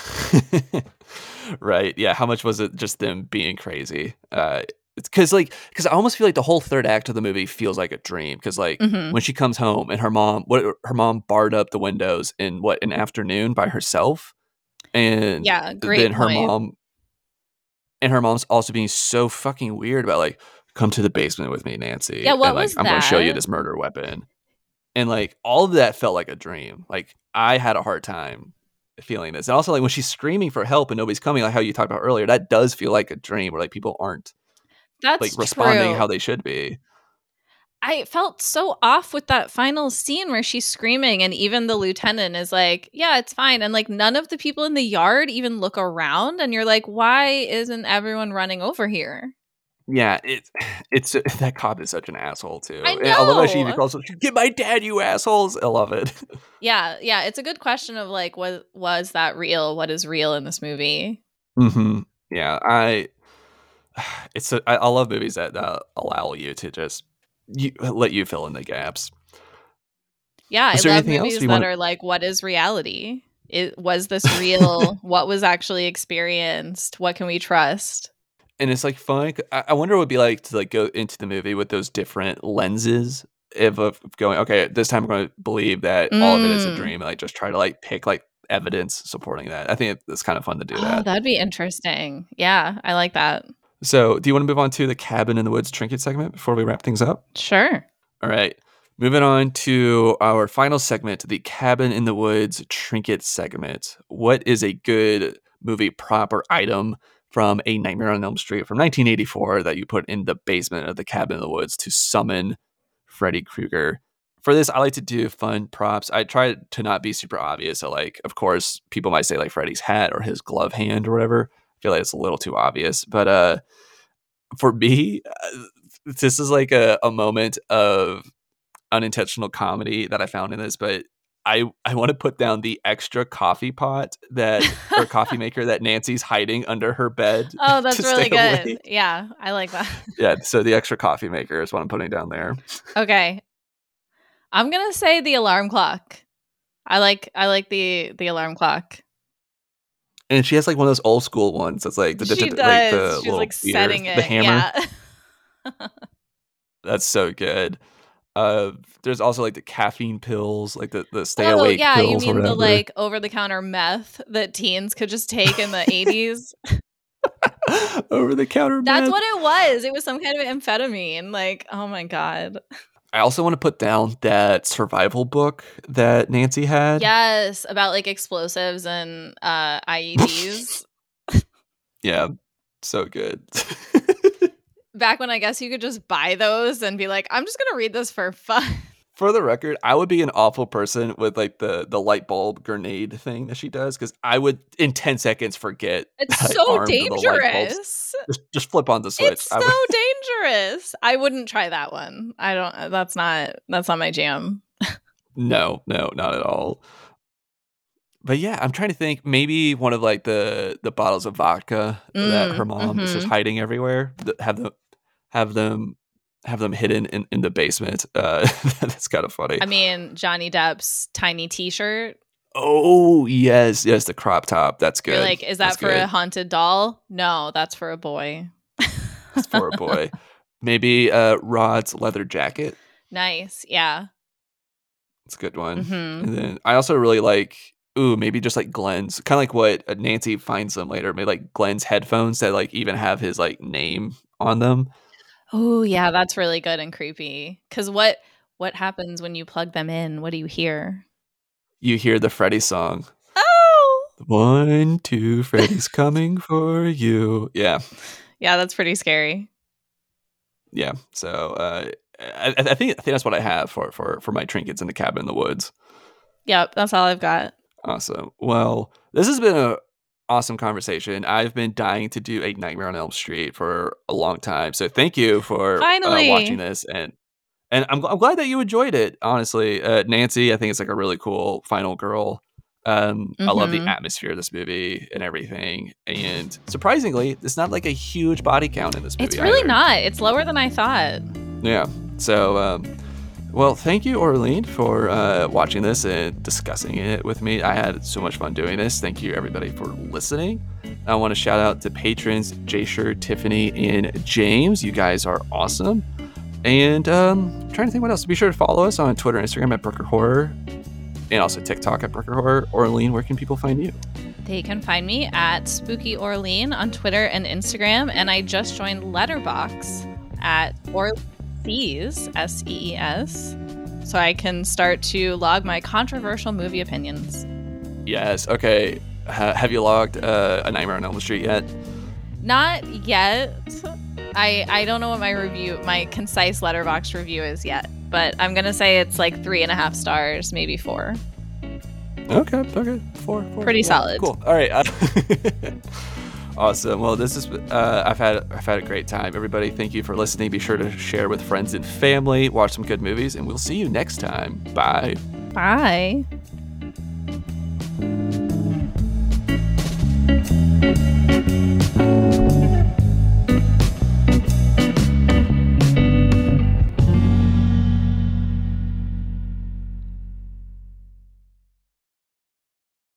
Right. Yeah. How much was it just them being crazy? Because I almost feel like the whole third act of the movie feels like a dream. Because like when she comes home and her mom barred up the windows in an afternoon by herself. And yeah, great then her point. Mom and her mom's also being so fucking weird about like, come to the basement with me, Nancy. Yeah, what and, like, was I'm that? Going to show you this murder weapon. And like all of that felt like a dream. Like I had a hard time feeling this. And also like when she's screaming for help and nobody's coming, like how you talked about earlier, that does feel like a dream where like people aren't That's like responding true. How they should be. I felt so off with that final scene where she's screaming and even the lieutenant is like, yeah, it's fine. And like none of the people in the yard even look around and you're like, why isn't everyone running over here? Yeah, it's that cop is such an asshole too. I know. And I love how she even calls him, "Get my dad, you assholes!" I love it. Yeah, it's a good question of like, what was that real? What is real in this movie? Mm-hmm. Yeah, I love movies that allow you to just let you fill in the gaps. Yeah, I love movies that are like, what is reality? Was this real? What was actually experienced? What can we trust? And it's like fun. I wonder what it would be like to like go into the movie with those different lenses of going, okay, this time I'm going to believe that all of it is a dream. And like just try to like pick like evidence supporting that. I think it's kind of fun to do that. That'd be interesting. Yeah, I like that. So do you want to move on to the Cabin in the Woods trinket segment before we wrap things up? Sure. All right. Moving on to our final segment, the Cabin in the Woods trinket segment. What is a good movie prop or item from A Nightmare on Elm Street from 1984 that you put in the basement of the cabin in the woods to summon Freddy Krueger? For this, I like to do fun props. I try to not be super obvious. So, like, of course, people might say like Freddy's hat or his glove hand or whatever. I feel like it's a little too obvious. But for me, this is like a moment of unintentional comedy that I found in this. But I want to put down the extra coffee pot that or coffee maker that Nancy's hiding under her bed. Oh, that's really good. Away. Yeah, I like that. Yeah, so the extra coffee maker is what I'm putting down there. Okay. I'm going to say the alarm clock. I like the alarm clock. And she has like one of those old school ones that's like the She does. Like, she's like beater, setting it. The hammer. Yeah. That's so good. There's also like the caffeine pills, like the stay awake pills. Yeah, you mean the like over the counter meth that teens could just take in the 80s? Over the counter meth. That's what it was. It was some kind of amphetamine. Like, oh my God. I also want to put down that survival book that Nancy had. Yes, about like explosives and IEDs. Yeah, so good. back when I guess you could just buy those and be like, I'm just going to read this for fun. For the record, I would be an awful person with like the light bulb grenade thing that she does, because I would in 10 seconds forget. It's so dangerous. Just flip on the switch. It's so dangerous. I wouldn't try that one. I don't. That's not my jam. No, not at all. But yeah, I'm trying to think. Maybe one of like the bottles of vodka that her mom is just hiding everywhere. Have them hidden in the basement. That's kind of funny. I mean, Johnny Depp's tiny T-shirt. Oh, yes, the crop top. That's good. You're like, is that for a haunted doll? No, that's for a boy. It's for a boy. Maybe Rod's leather jacket. Nice, yeah. It's a good one. Mm-hmm. And then I also really like, maybe just like Glenn's, kind of like what Nancy finds them later, maybe like Glenn's headphones that like even have his like name on them. Oh, yeah, that's really good and creepy. Because what happens when you plug them in? What do you hear? You hear the Freddy song. Oh! 1, 2, Freddy's coming for you. Yeah. Yeah, that's pretty scary. Yeah, so I think that's what I have for my trinkets in the cabin in the woods. Yep, that's all I've got. Awesome. Well, this has been an awesome conversation. I've been dying to do A Nightmare on Elm Street for a long time. So thank you for finally watching this. And I'm glad that you enjoyed it, honestly. Nancy, I think it's like a really cool final girl. I love the atmosphere of this movie and everything. And surprisingly, it's not like a huge body count in this movie. It's really not. It's lower than I thought. Yeah. So, well, thank you, Aurelien, for watching this and discussing it with me. I had so much fun doing this. Thank you, everybody, for listening. I want to shout out to patrons Jasher, Tiffany, and James. You guys are awesome. And I'm trying to think what else. Be sure to follow us on Twitter and Instagram at Brucker Horror, and also TikTok at Brucker Horror. Aurelien, where can people find you? They can find me at Spooky Aurelien on Twitter and Instagram. And I just joined Letterboxd at Aurelien. SEES, so I can start to log my controversial movie opinions. Yes. Okay. Have you logged A Nightmare on Elm Street yet? Not yet. I don't know what my concise Letterboxd review is yet, but I'm gonna say it's like 3.5 stars, maybe 4. Okay. 4. Pretty solid. Cool. All right. Awesome. Well, this is I've had a great time. Everybody, thank you for listening. Be sure to share with friends and family. Watch some good movies, and we'll see you next time. Bye.